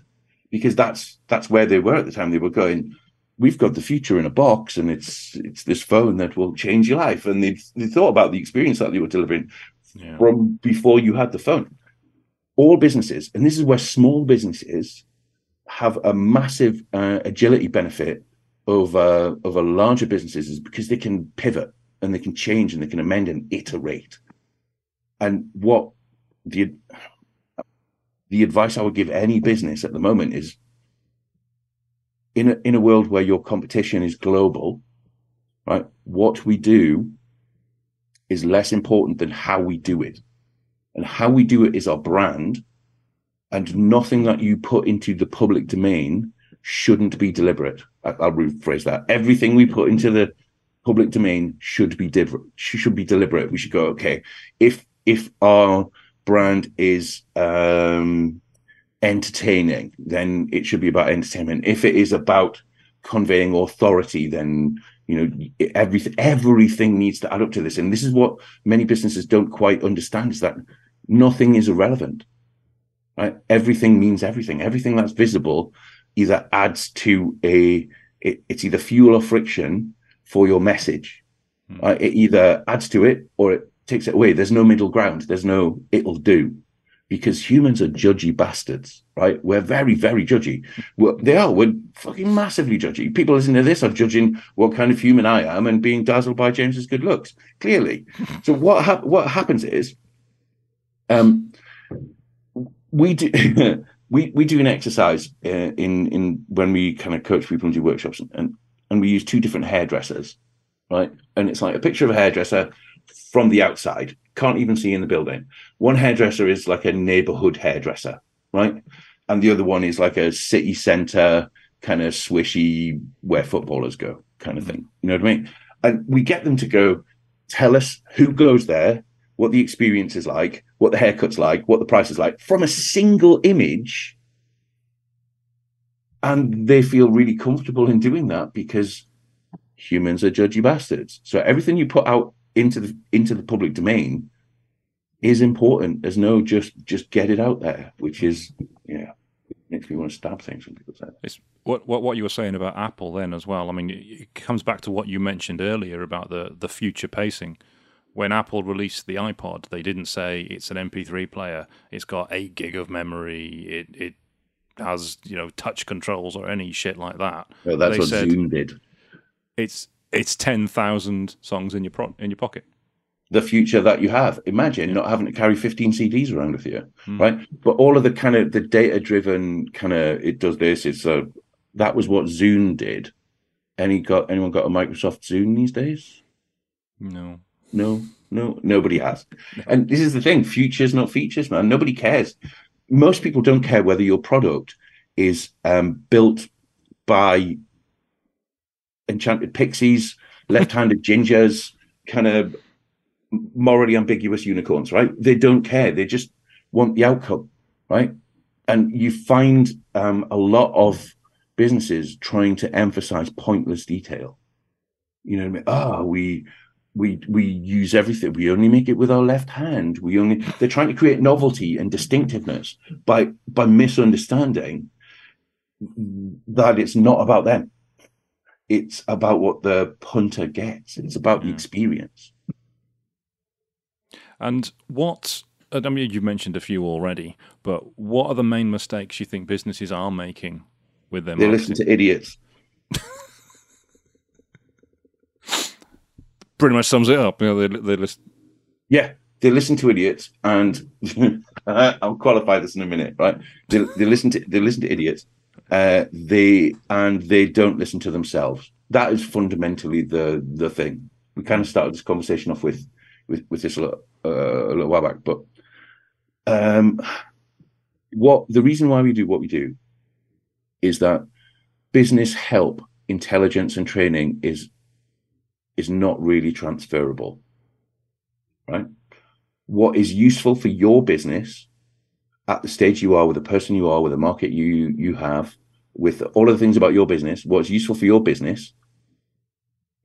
Because that's that's where they were at the time. They were going, we've got the future in a box, and it's it's this phone that will change your life. And they they thought about the experience that they were delivering yeah. from before you had the phone. All businesses, and this is where small businesses have a massive uh, agility benefit over over larger businesses, is because they can pivot and they can change and they can amend and iterate. And what the The advice I would give any business at the moment is, in a, in a world where your competition is global, right? What we do is less important than how we do it. And how we do it is our brand, and nothing that you put into the public domain shouldn't be deliberate. I, I'll rephrase that. Everything we put into the public domain should be, div- should be deliberate. We should go, okay, if if our brand is um entertaining, then it should be about entertainment. If it is about conveying authority, then, you know, everything everything needs to add up to this. And this is what many businesses don't quite understand, is that nothing is irrelevant, right? Everything means everything. Everything that's visible either adds to a it, it's either fuel or friction for your message, right? It either adds to it or it takes it away. There's no middle ground. There's no it'll do, because humans are judgy bastards, right? We're very, very judgy. We're, they are. We're fucking massively judgy. People listening to this are judging what kind of human I am and being dazzled by James's good looks, clearly. So what ha- what happens is, um, we do we we do an exercise uh, in in when we kind of coach people and do workshops, and and we use two different hairdressers, right? And it's like a picture of a hairdresser from the outside, can't even see in the building. One hairdresser is like a neighborhood hairdresser, right? And the other one is like a city center kind of swishy, where footballers go kind of thing. You know what I mean? And we get them to go, tell us who goes there, what the experience is like, what the haircut's like, what the price is like, from a single image. And they feel really comfortable in doing that, because humans are judgy bastards. So everything you put out into the into the public domain is important. There's no just just get it out there, which is, you know, makes me want to stab things when people say that. It's what, what what you were saying about Apple then as well. I mean, it, it comes back to what you mentioned earlier about the the future pacing. When Apple released the iPod, they didn't say it's an M P three player, it's got eight gig of memory, it it has, you know, touch controls or any shit like that. Well, that's they what said, Zoom did. It's It's ten thousand songs in your pro- in your pocket. the future that you have. Imagine not having to carry fifteen C Ds around with you, mm. right? But all of the kind of the data-driven kind of, it does this, it's a, that was what Zoom did. Any got anyone got a Microsoft Zoom these days? No. No, no, nobody has. No. And this is the thing, futures, not features, man. Nobody cares. Most people don't care whether your product is um, built by enchanted pixies, left-handed gingers, kind of morally ambiguous unicorns, right? They don't care. They just want the outcome, right? And you find um, a lot of businesses trying to emphasize pointless detail. You know what I mean? Ah, oh, we... We we use everything. We only make it with our left hand. We only they're trying to create novelty and distinctiveness by by misunderstanding that it's not about them. It's about what the punter gets. It's about the experience. And what I mean, you've mentioned a few already, but what are the main mistakes you think businesses are making with their marketing? They listen to idiots. Pretty much sums it up. You know, they, they listen. Yeah, they listen to idiots, and I'll qualify this in a minute, right? They, they listen to they listen to idiots. Uh, they and they don't listen to themselves. That is fundamentally the the thing. We kind of started this conversation off with with, with this a little, uh, a little while back, but um, what the reason why we do what we do is that business help, intelligence, and training is. is not really transferable, right? What is useful for your business at the stage you are, with the person you are, with the market you you have, with all of the things about your business, what's useful for your business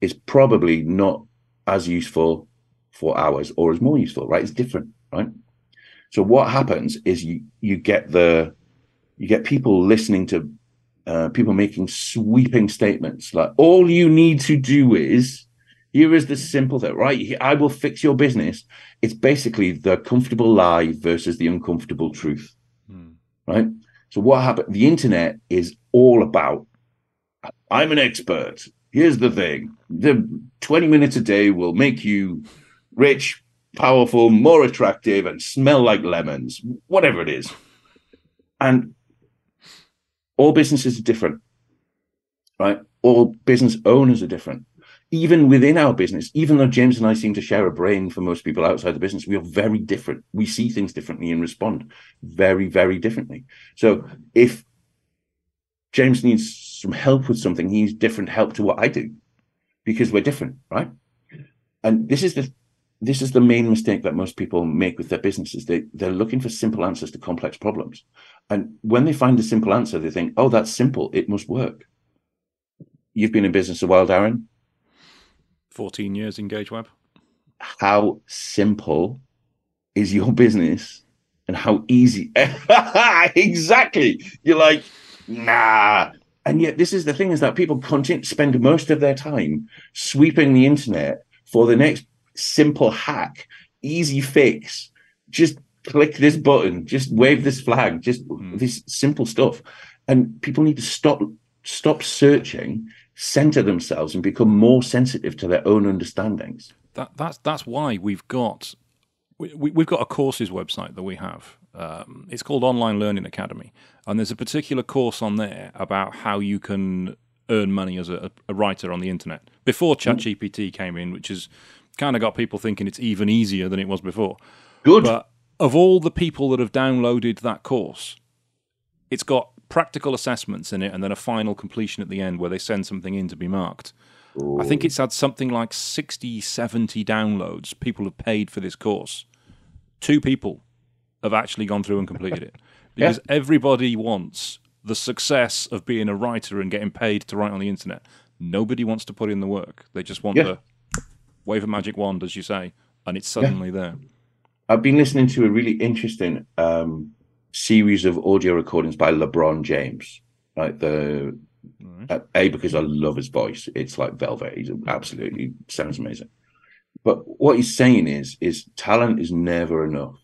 is probably not as useful for ours, or is more useful, right? It's different, right? So what happens is you you get the you get people listening to uh, people making sweeping statements like, all you need to do is here is the simple thing, right? I will fix your business. It's basically the comfortable lie versus the uncomfortable truth, mm. right? So what happened? The internet is all about, I'm an expert. Here's the thing. The twenty minutes a day will make you rich, powerful, more attractive, and smell like lemons, whatever it is. And all businesses are different, right? All business owners are different. Even within our business, even though James and I seem to share a brain for most people outside the business, we are very different. We see things differently and respond very, very differently. So if James needs some help with something, he needs different help to what I do because we're different, right? And this is the this is the main mistake that most people make with their businesses. They, they're looking for simple answers to complex problems. And when they find a simple answer, they think, oh, that's simple. It must work. You've been in business a while, Darren. fourteen years Engage Web. How simple is your business and how easy? Exactly. You're like, nah. And yet this is the thing, is that people continue to spend most of their time sweeping the internet for the next simple hack, easy fix. Just click this button, just wave this flag, just mm. this simple stuff. And people need to stop, stop searching, center themselves and become more sensitive to their own understandings. That, that's that's why we've got we, we've got a courses website that we have. Um, it's called Online Learning Academy, and there's a particular course on there about how you can earn money as a, a writer on the internet before ChatGPT came in, which has kind of got people thinking it's even easier than it was before. Good. But of all the people that have downloaded that course, it's got practical assessments in it and then a final completion at the end where they send something in to be marked. Ooh. I think it's had something like sixty, seventy downloads. People have paid for this course. Two people have actually gone through and completed it because yeah. everybody wants the success of being a writer and getting paid to write on the internet. Nobody wants to put in the work. They just want yeah. the wave a magic wand, as you say, and it's suddenly yeah. there. I've been listening to a really interesting um series of audio recordings by LeBron James, like the right. uh, a because I love his voice. It's like velvet. He's absolutely sounds amazing. But what he's saying is, is talent is never enough,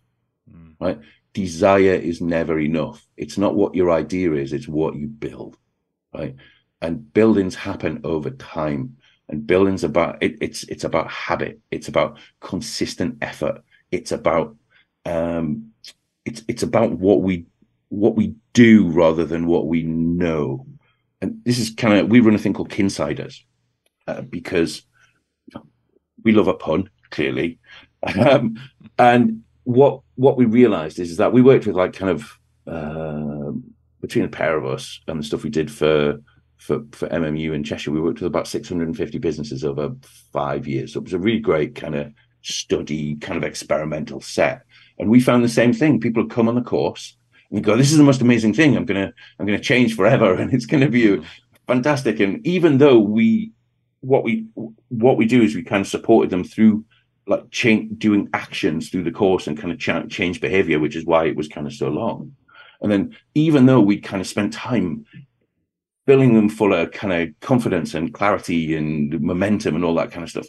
mm. right? Desire is never enough. It's not what your idea is; it's what you build, right? And buildings happen over time. And building's about it, it's it's about habit. It's about consistent effort. It's about um, it's it's about what we what we do rather than what we know. And this is kind of, we run a thing called Kinsiders uh, because we love a pun, clearly. Um, and what what we realized is, is that we worked with like kind of uh, between a pair of us and the stuff we did for for for M M U in Cheshire, we worked with about six hundred fifty businesses over five years. So it was a really great kind of study, kind of experimental set. And we found the same thing. People would come on the course and you go, this is the most amazing thing. I'm gonna I'm gonna change forever, and it's gonna be fantastic. And even though we what we what we do is we kind of supported them through like change, doing actions through the course and kind of ch change behavior, which is why it was kind of so long. And then even though we kind of spent time filling them full of kind of confidence and clarity and momentum and all that kind of stuff,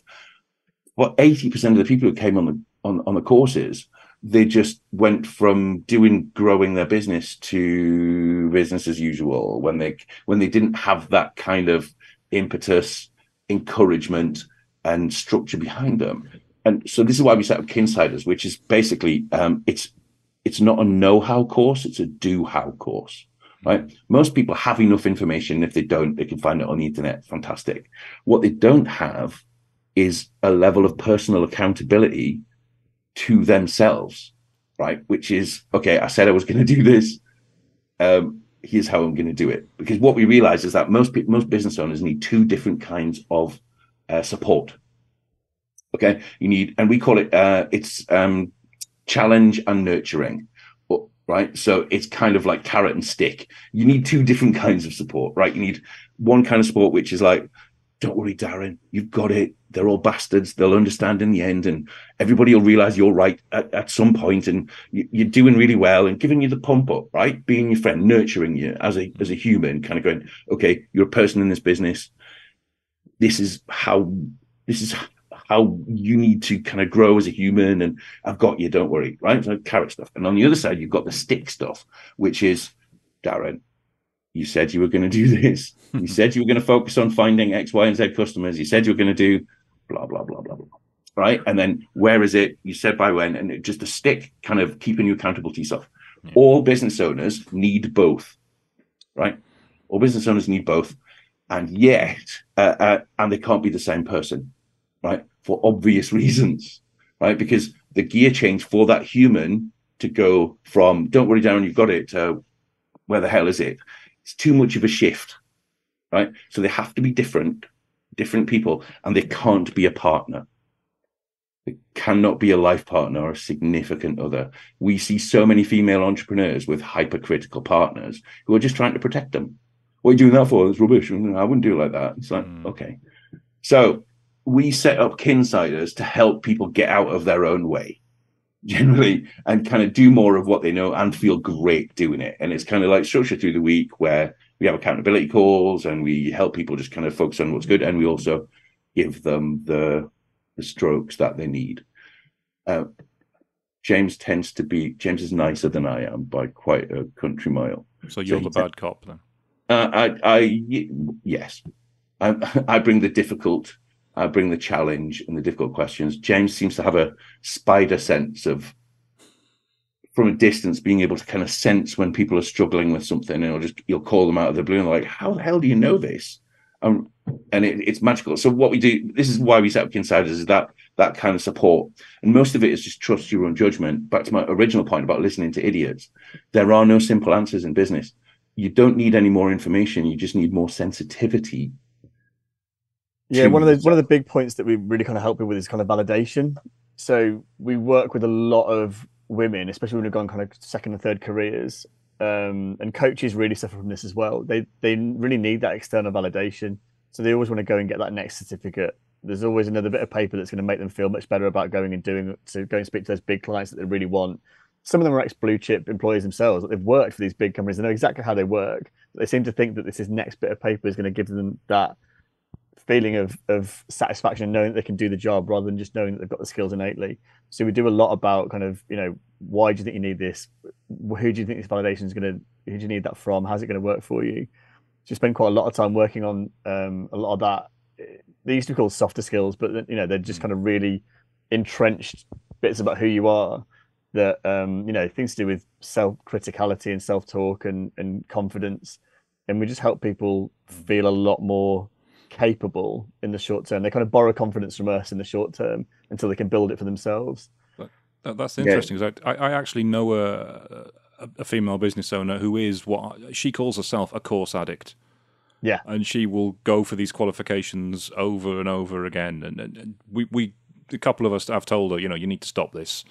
well, eighty percent of the people who came on the on, on the courses, they just went from doing growing their business to business as usual when they when they didn't have that kind of impetus, encouragement and structure behind them. And so this is why we set up Kinsiders, which is basically um it's it's not a know-how course, it's a do-how course, right? Most people have enough information. If they don't, they can find it on the internet. Fantastic. What they don't have is a level of personal accountability to themselves, right? Which is, okay, I said I was going to do this. Um, here's how I'm going to do it. Because what we realize is that most people, most business owners need two different kinds of uh, support. Okay, you need, and we call it uh, it's um, challenge and nurturing, right? So it's kind of like carrot and stick. You need two different kinds of support, right? You need one kind of support which is like, don't worry, Darren, you've got it. They're all bastards. They'll understand in the end, and everybody will realize you're right at, at some point, and you, you're doing really well and giving you the pump up, right? Being your friend, nurturing you as a as a human, kind of going, okay, you're a person in this business. This is how this is how you need to kind of grow as a human, and I've got you. Don't worry, right? So carrot stuff, and on the other side, you've got the stick stuff, which is, Darren, you said you were going to do this. You said you were going to focus on finding X, Y, and Z customers. You said you were going to do blah, blah, blah, blah, blah, right? And then where is it? You said by when, and it, just a stick kind of keeping you accountable to yourself. Yeah. All business owners need both, right? All business owners need both. And yet, uh, uh, and they can't be the same person, right? For obvious reasons, right? Because the gear change for that human to go from, don't worry, Darren, you've got it, to where the hell is it? It's too much of a shift, right? So they have to be different, different people, and they can't be a partner. They cannot be a life partner or a significant other. We see so many female entrepreneurs with hypercritical partners who are just trying to protect them. What are you doing that for? It's rubbish. I wouldn't do it like that. It's like, mm. okay. So we set up Kinsiders to help people get out of their own way, generally, and kind of do more of what they know and feel great doing it. And it's kind of like structured through the week where we have accountability calls and we help people just kind of focus on what's good, and we also give them the the strokes that they need. Uh, James tends to be James is nicer than I am by quite a country mile. So you're so the bad cop then. Uh, I, I yes, I, I bring the difficult. I bring the challenge and the difficult questions. James seems to have a spider sense of, from a distance, being able to kind of sense when people are struggling with something, and he'll just he'll call them out of the blue and like, "How the hell do you know this?" Um, and it, it's magical. So what we do, this is why we set up Kinsiders, is that that kind of support, and most of it is just trust your own judgment. Back to my original point about listening to idiots, there are no simple answers in business. You don't need any more information. You just need more sensitivity. Yeah, one of the one of the big points that we really kind of help with is kind of validation. So we work with a lot of women, especially when we've gone kind of second and third careers, um, and coaches really suffer from this as well. They they really need that external validation, so they always want to go and get that next certificate. There's always another bit of paper that's going to make them feel much better about going and doing to go and speak to those big clients that they really want. Some of them are ex blue chip employees themselves. They've worked for these big companies. They know exactly how they work. They seem to think that this is next bit of paper is going to give them that feeling of of satisfaction and knowing that they can do the job, rather than just knowing that they've got the skills innately. So we do a lot about kind of, you know, why do you think you need this? Who do you think this validation is going to, who do you need that from? How's it going to work for you? So you spend quite a lot of time working on um, a lot of that they used to be called softer skills, but you know they're just kind of really entrenched bits about who you are that um, you know things to do with self criticality and self talk and and confidence, and we just help people feel a lot more capable in the short term. They kind of borrow confidence from us in the short term until they can build it for themselves. That, that's interesting. Yeah. I, I actually know a, a a female business owner who is what she calls herself a course addict. Yeah, and she will go for these qualifications over and over again. And, and we, we, a couple of us have told her, you know, you need to stop this.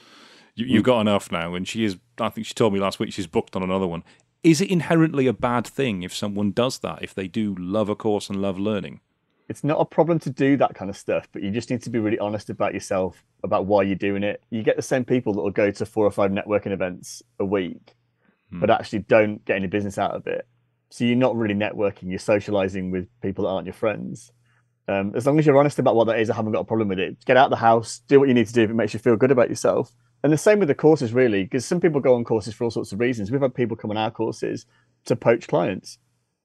You, you've got enough now. And she is, I think she told me last week, she's booked on another one. Is it inherently a bad thing if someone does that, if they do love a course and love learning? It's not a problem to do that kind of stuff, but you just need to be really honest about yourself, about why you're doing it. You get the same people that will go to four or five networking events a week, hmm. but actually don't get any business out of it. So you're not really networking, you're socializing with people that aren't your friends. Um, as long as you're honest about what that is, I haven't got a problem with it. Get out of the house, do what you need to do if it makes you feel good about yourself. And the same with the courses, really, because some people go on courses for all sorts of reasons. We've had people come on our courses to poach clients.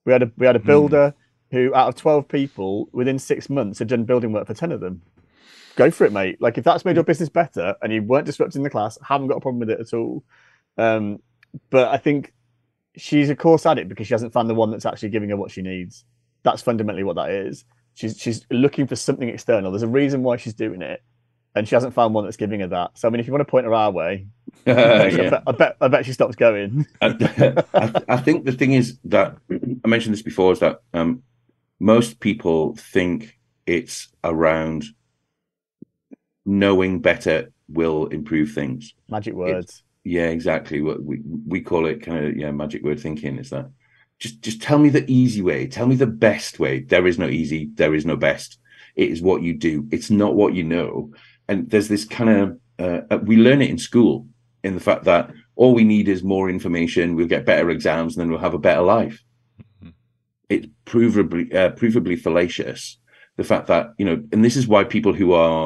We had a, we had a builder mm. who, out of twelve people, within six months had done building work for ten of them. Go for it, mate. Like, if that's made your business better and you weren't disrupting the class, I haven't got a problem with it at all. Um, but I think she's a course addict because she hasn't found the one that's actually giving her what she needs. That's fundamentally what that is. She's she's looking for something external. There's a reason why she's doing it, and she hasn't found one that's giving her that. So I mean, if you want to point her our way, uh, I, yeah. bet, I bet I bet she stops going. I, I, I think the thing is that I mentioned this before is that um, most people think it's around knowing better will improve things. Magic words. It's, Yeah, exactly. What we we call it kind of yeah magic word thinking is that just just tell me the easy way, tell me the best way. There is no easy, there is no best. It is what you do. It's not what you know. And there's this kind of uh, we learn it in school in the fact that all we need is more information. We'll get better exams, and then we'll have a better life. Mm-hmm. It's provably uh, provably fallacious. The fact that you know, and this is why people who are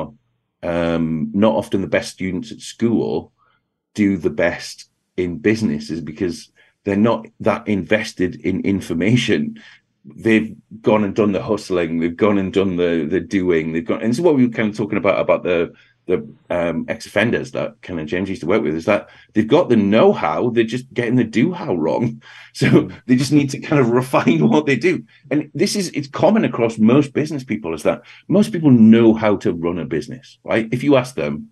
um, not often the best students at school do the best in business is because they're not that invested in information. They've gone and done the hustling, they've gone and done the the doing, they've gone, and this is what we were kind of talking about about the the um ex-offenders that kind of James used to work with, is that they've got the know-how, they're just getting the do-how wrong. So they just need to kind of refine what they do. And this is, it's common across most business people, is that most people know how to run a business, right? If you ask them,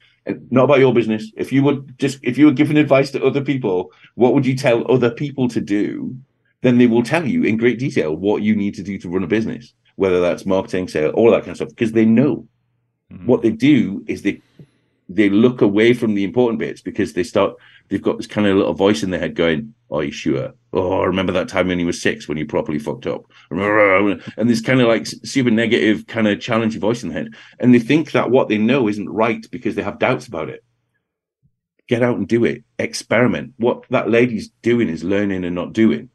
not about your business, if you were just if you were giving advice to other people, what would you tell other people to do? Then they will tell you in great detail what you need to do to run a business, whether that's marketing, sale, all that kind of stuff, because they know. Mm-hmm. What they do is they they look away from the important bits because they start they've got this kind of little voice in their head going, "Are you sure? Oh, I remember that time when you were six when you properly fucked up." And this kind of like super negative kind of challenging voice in the head. And they think that what they know isn't right because they have doubts about it. Get out and do it. Experiment. What that lady's doing is learning and not doing.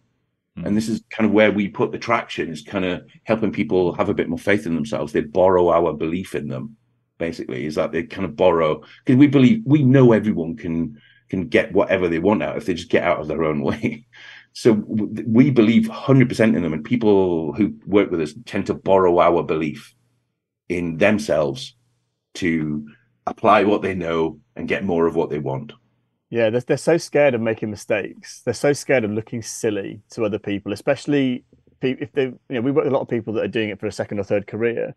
Mm. And this is kind of where we put the traction, is kind of helping people have a bit more faith in themselves. They borrow our belief in them, basically, is that they kind of borrow. Because we believe, we know everyone can can get whatever they want out if they just get out of their own way. So we believe one hundred percent in them, and people who work with us tend to borrow our belief in themselves to apply what they know and get more of what they want. Yeah, they're, they're so scared of making mistakes. They're so scared of looking silly to other people, especially if they, you know, we work with a lot of people that are doing it for a second or third career,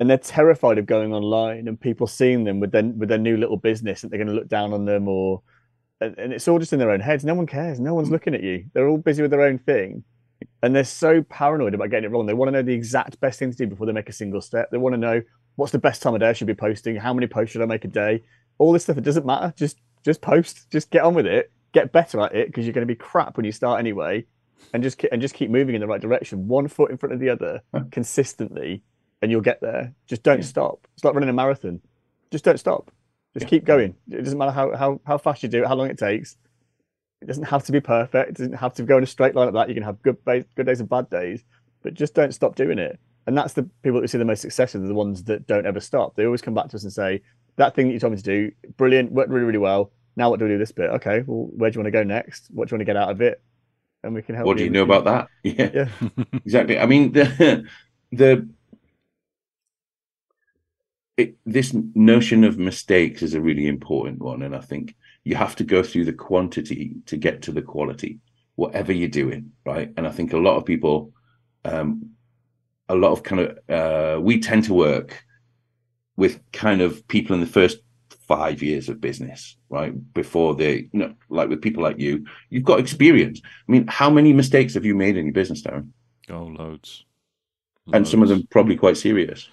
and they're terrified of going online and people seeing them with their, with their new little business, that they're going to look down on them, or and it's all just in their own heads. No one cares. No one's looking at you. They're all busy with their own thing. And they're so paranoid about getting it wrong. They want to know the exact best thing to do before they make a single step. They want to know what's the best time of day I should be posting. How many posts should I make a day? All this stuff. It doesn't matter. Just just post. Just get on with it. Get better at it, because you're going to be crap when you start anyway. And just, and just keep moving in the right direction. One foot in front of the other consistently, and you'll get there. Just don't yeah. stop. It's like running a marathon. Just don't stop. Just keep going. It doesn't matter how, how, how fast you do it, how long it takes. It doesn't have to be perfect. It doesn't have to go in a straight line like that. You can have good, good days and bad days, but just don't stop doing it. And that's the people that we see the most successful, are the ones that don't ever stop. They always come back to us and say, that thing that you told me to do, brilliant, worked really, really well. Now what do we do this bit? Okay, well, where do you want to go next? What do you want to get out of it? And we can help you. What do you know about that? Yeah, yeah. Exactly. I mean, the the it, this notion of mistakes is a really important one. And I think you have to go through the quantity to get to the quality, whatever you're doing, right? And I think a lot of people, um, a lot of kind of, uh, we tend to work with kind of people in the first five years of business, right? Before they, you know, like with people like you, you've got experience. I mean, how many mistakes have you made in your business, Darren? Oh, loads. loads. And some of them probably quite serious.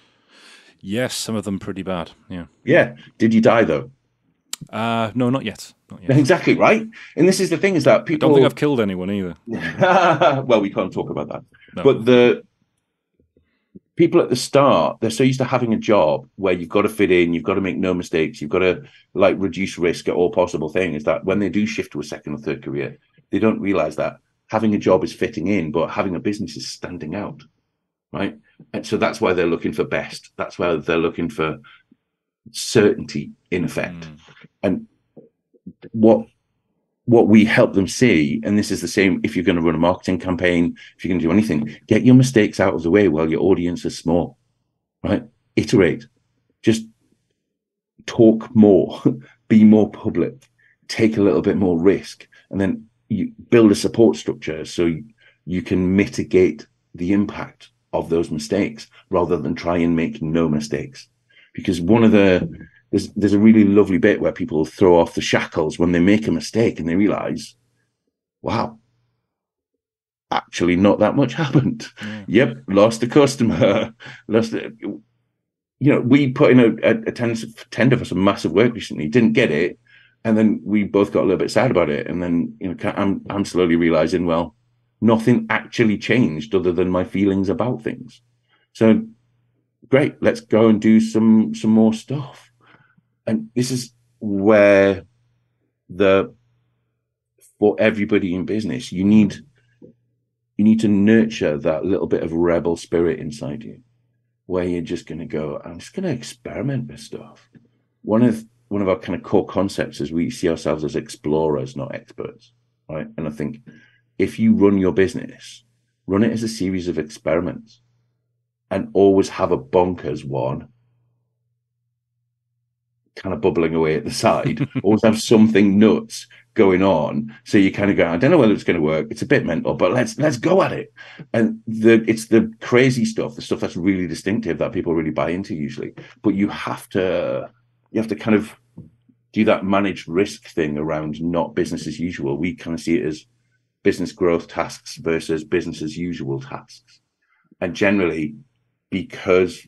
Yes, some of them pretty bad, yeah. Yeah. Did you die, though? Uh, no, not yet. Not yet. Exactly, right? And this is the thing, is that people... I don't think I've killed anyone either. Well, we can't talk about that. No. But the people at the start, they're so used to having a job where you've got to fit in, you've got to make no mistakes, you've got to like reduce risk at all possible things, that when they do shift to a second or third career, they don't realize that having a job is fitting in, but having a business is standing out, right? And so that's why they're looking for best. That's why they're looking for certainty, in effect. Mm. And what what we help them see, and this is the same if you're going to run a marketing campaign, if you're going to do anything, get your mistakes out of the way while your audience is small, right? Iterate. Just talk more, be more public, take a little bit more risk, and then you build a support structure so you can mitigate the impact of those mistakes rather than try and make no mistakes. Because one of the, there's, there's a really lovely bit where people throw off the shackles when they make a mistake and they realize, wow, actually not that much happened. Yeah. Yep, lost a customer. Lost, the, you know, we put in a, a, a ten of us a massive work recently, didn't get it. And then we both got a little bit sad about it. And then, you know, I'm, I'm slowly realizing, well, nothing actually changed other than my feelings about things. So, great, let's go and do some some more stuff. And this is where the for everybody in business, you need you need to nurture that little bit of rebel spirit inside you, where you're just going to go, I'm just going to experiment with stuff. One of one of our kind of core concepts is we see ourselves as explorers, not experts, right? And I think if you run your business, run it as a series of experiments. And always have a bonkers one kind of bubbling away at the side. Always have something nuts going on. So you kind of go, I don't know whether it's going to work. It's a bit mental, but let's let's go at it. And the it's the crazy stuff, the stuff that's really distinctive that people really buy into usually. But you have to you have to kind of do that managed risk thing around not business as usual. We kind of see it as business growth tasks versus business as usual tasks. And generally, because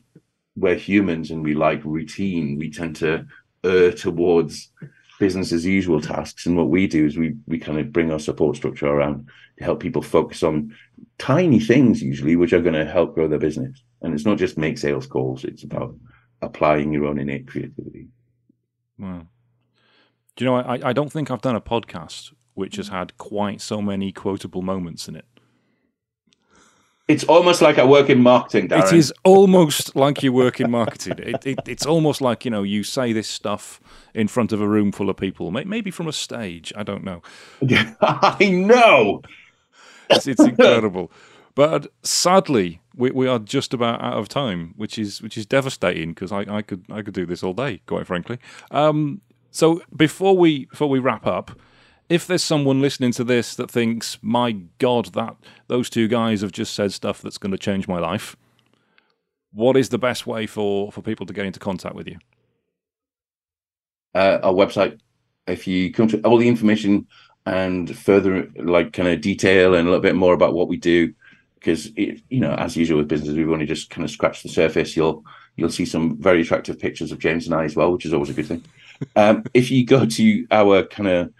we're humans and we like routine, we tend to err towards business as usual tasks. And what we do is we we kind of bring our support structure around to help people focus on tiny things usually, which are going to help grow their business. And it's not just make sales calls. It's about applying your own innate creativity. Wow. Do you know, I, I don't think I've done a podcast which has had quite so many quotable moments in it. It's almost like I work in marketing, Darren. It is almost like you work in marketing. It, it, it's almost like, you know, you say this stuff in front of a room full of people, maybe from a stage. I don't know. I know. It's, it's incredible. But sadly, we, we are just about out of time, which is which is devastating because I, I could I could do this all day, quite frankly. Um, so before we before we wrap up. If there's someone listening to this that thinks, my God, that those two guys have just said stuff that's going to change my life, what is the best way for, for people to get into contact with you? Uh, our website. If you come to all the information and further like kind of detail and a little bit more about what we do, because, you know, as usual with businesses, we've only just kind of scratched the surface. You'll you'll see some very attractive pictures of James and I as well, which is always a good thing. Um, if you go to our kind of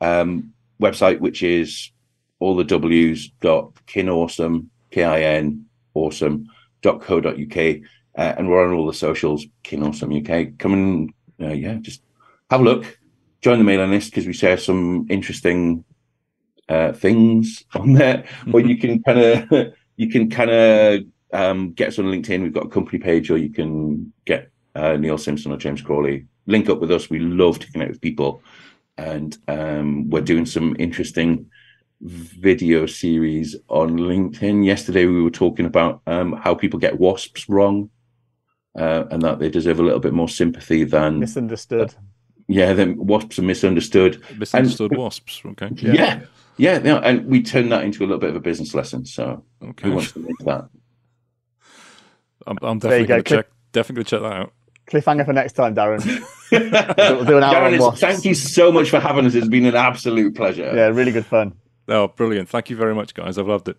Um, website, which is all the W's dot kinawesome, K I N awesome dot co dot U K, uh, and we're on all the socials, kinawesome U K. Come and uh, yeah, just have a look, join the mailing list because we share some interesting uh, things on there. Or you can kind of you can kind of um, get us on LinkedIn. We've got a company page, or you can get uh, Neil Simpson or James Crawley. Link up with us. We love to connect with people. And um, we're doing some interesting video series on LinkedIn. Yesterday, we were talking about um, how people get wasps wrong. uh, and that they deserve a little bit more sympathy than misunderstood. Uh, yeah, then wasps are misunderstood. Misunderstood and, wasps. Okay. Yeah. Yeah. Yeah, yeah, and we turn that into a little bit of a business lesson. So okay. Who wants to make that? I'm, I'm definitely going to check. Definitely check that out. Cliffhanger for next time, Darren. we'll do an hour Darren, on wasps. Thank you so much for having us. It's been an absolute pleasure. Yeah, really good fun. Oh, brilliant! Thank you very much, guys. I've loved it.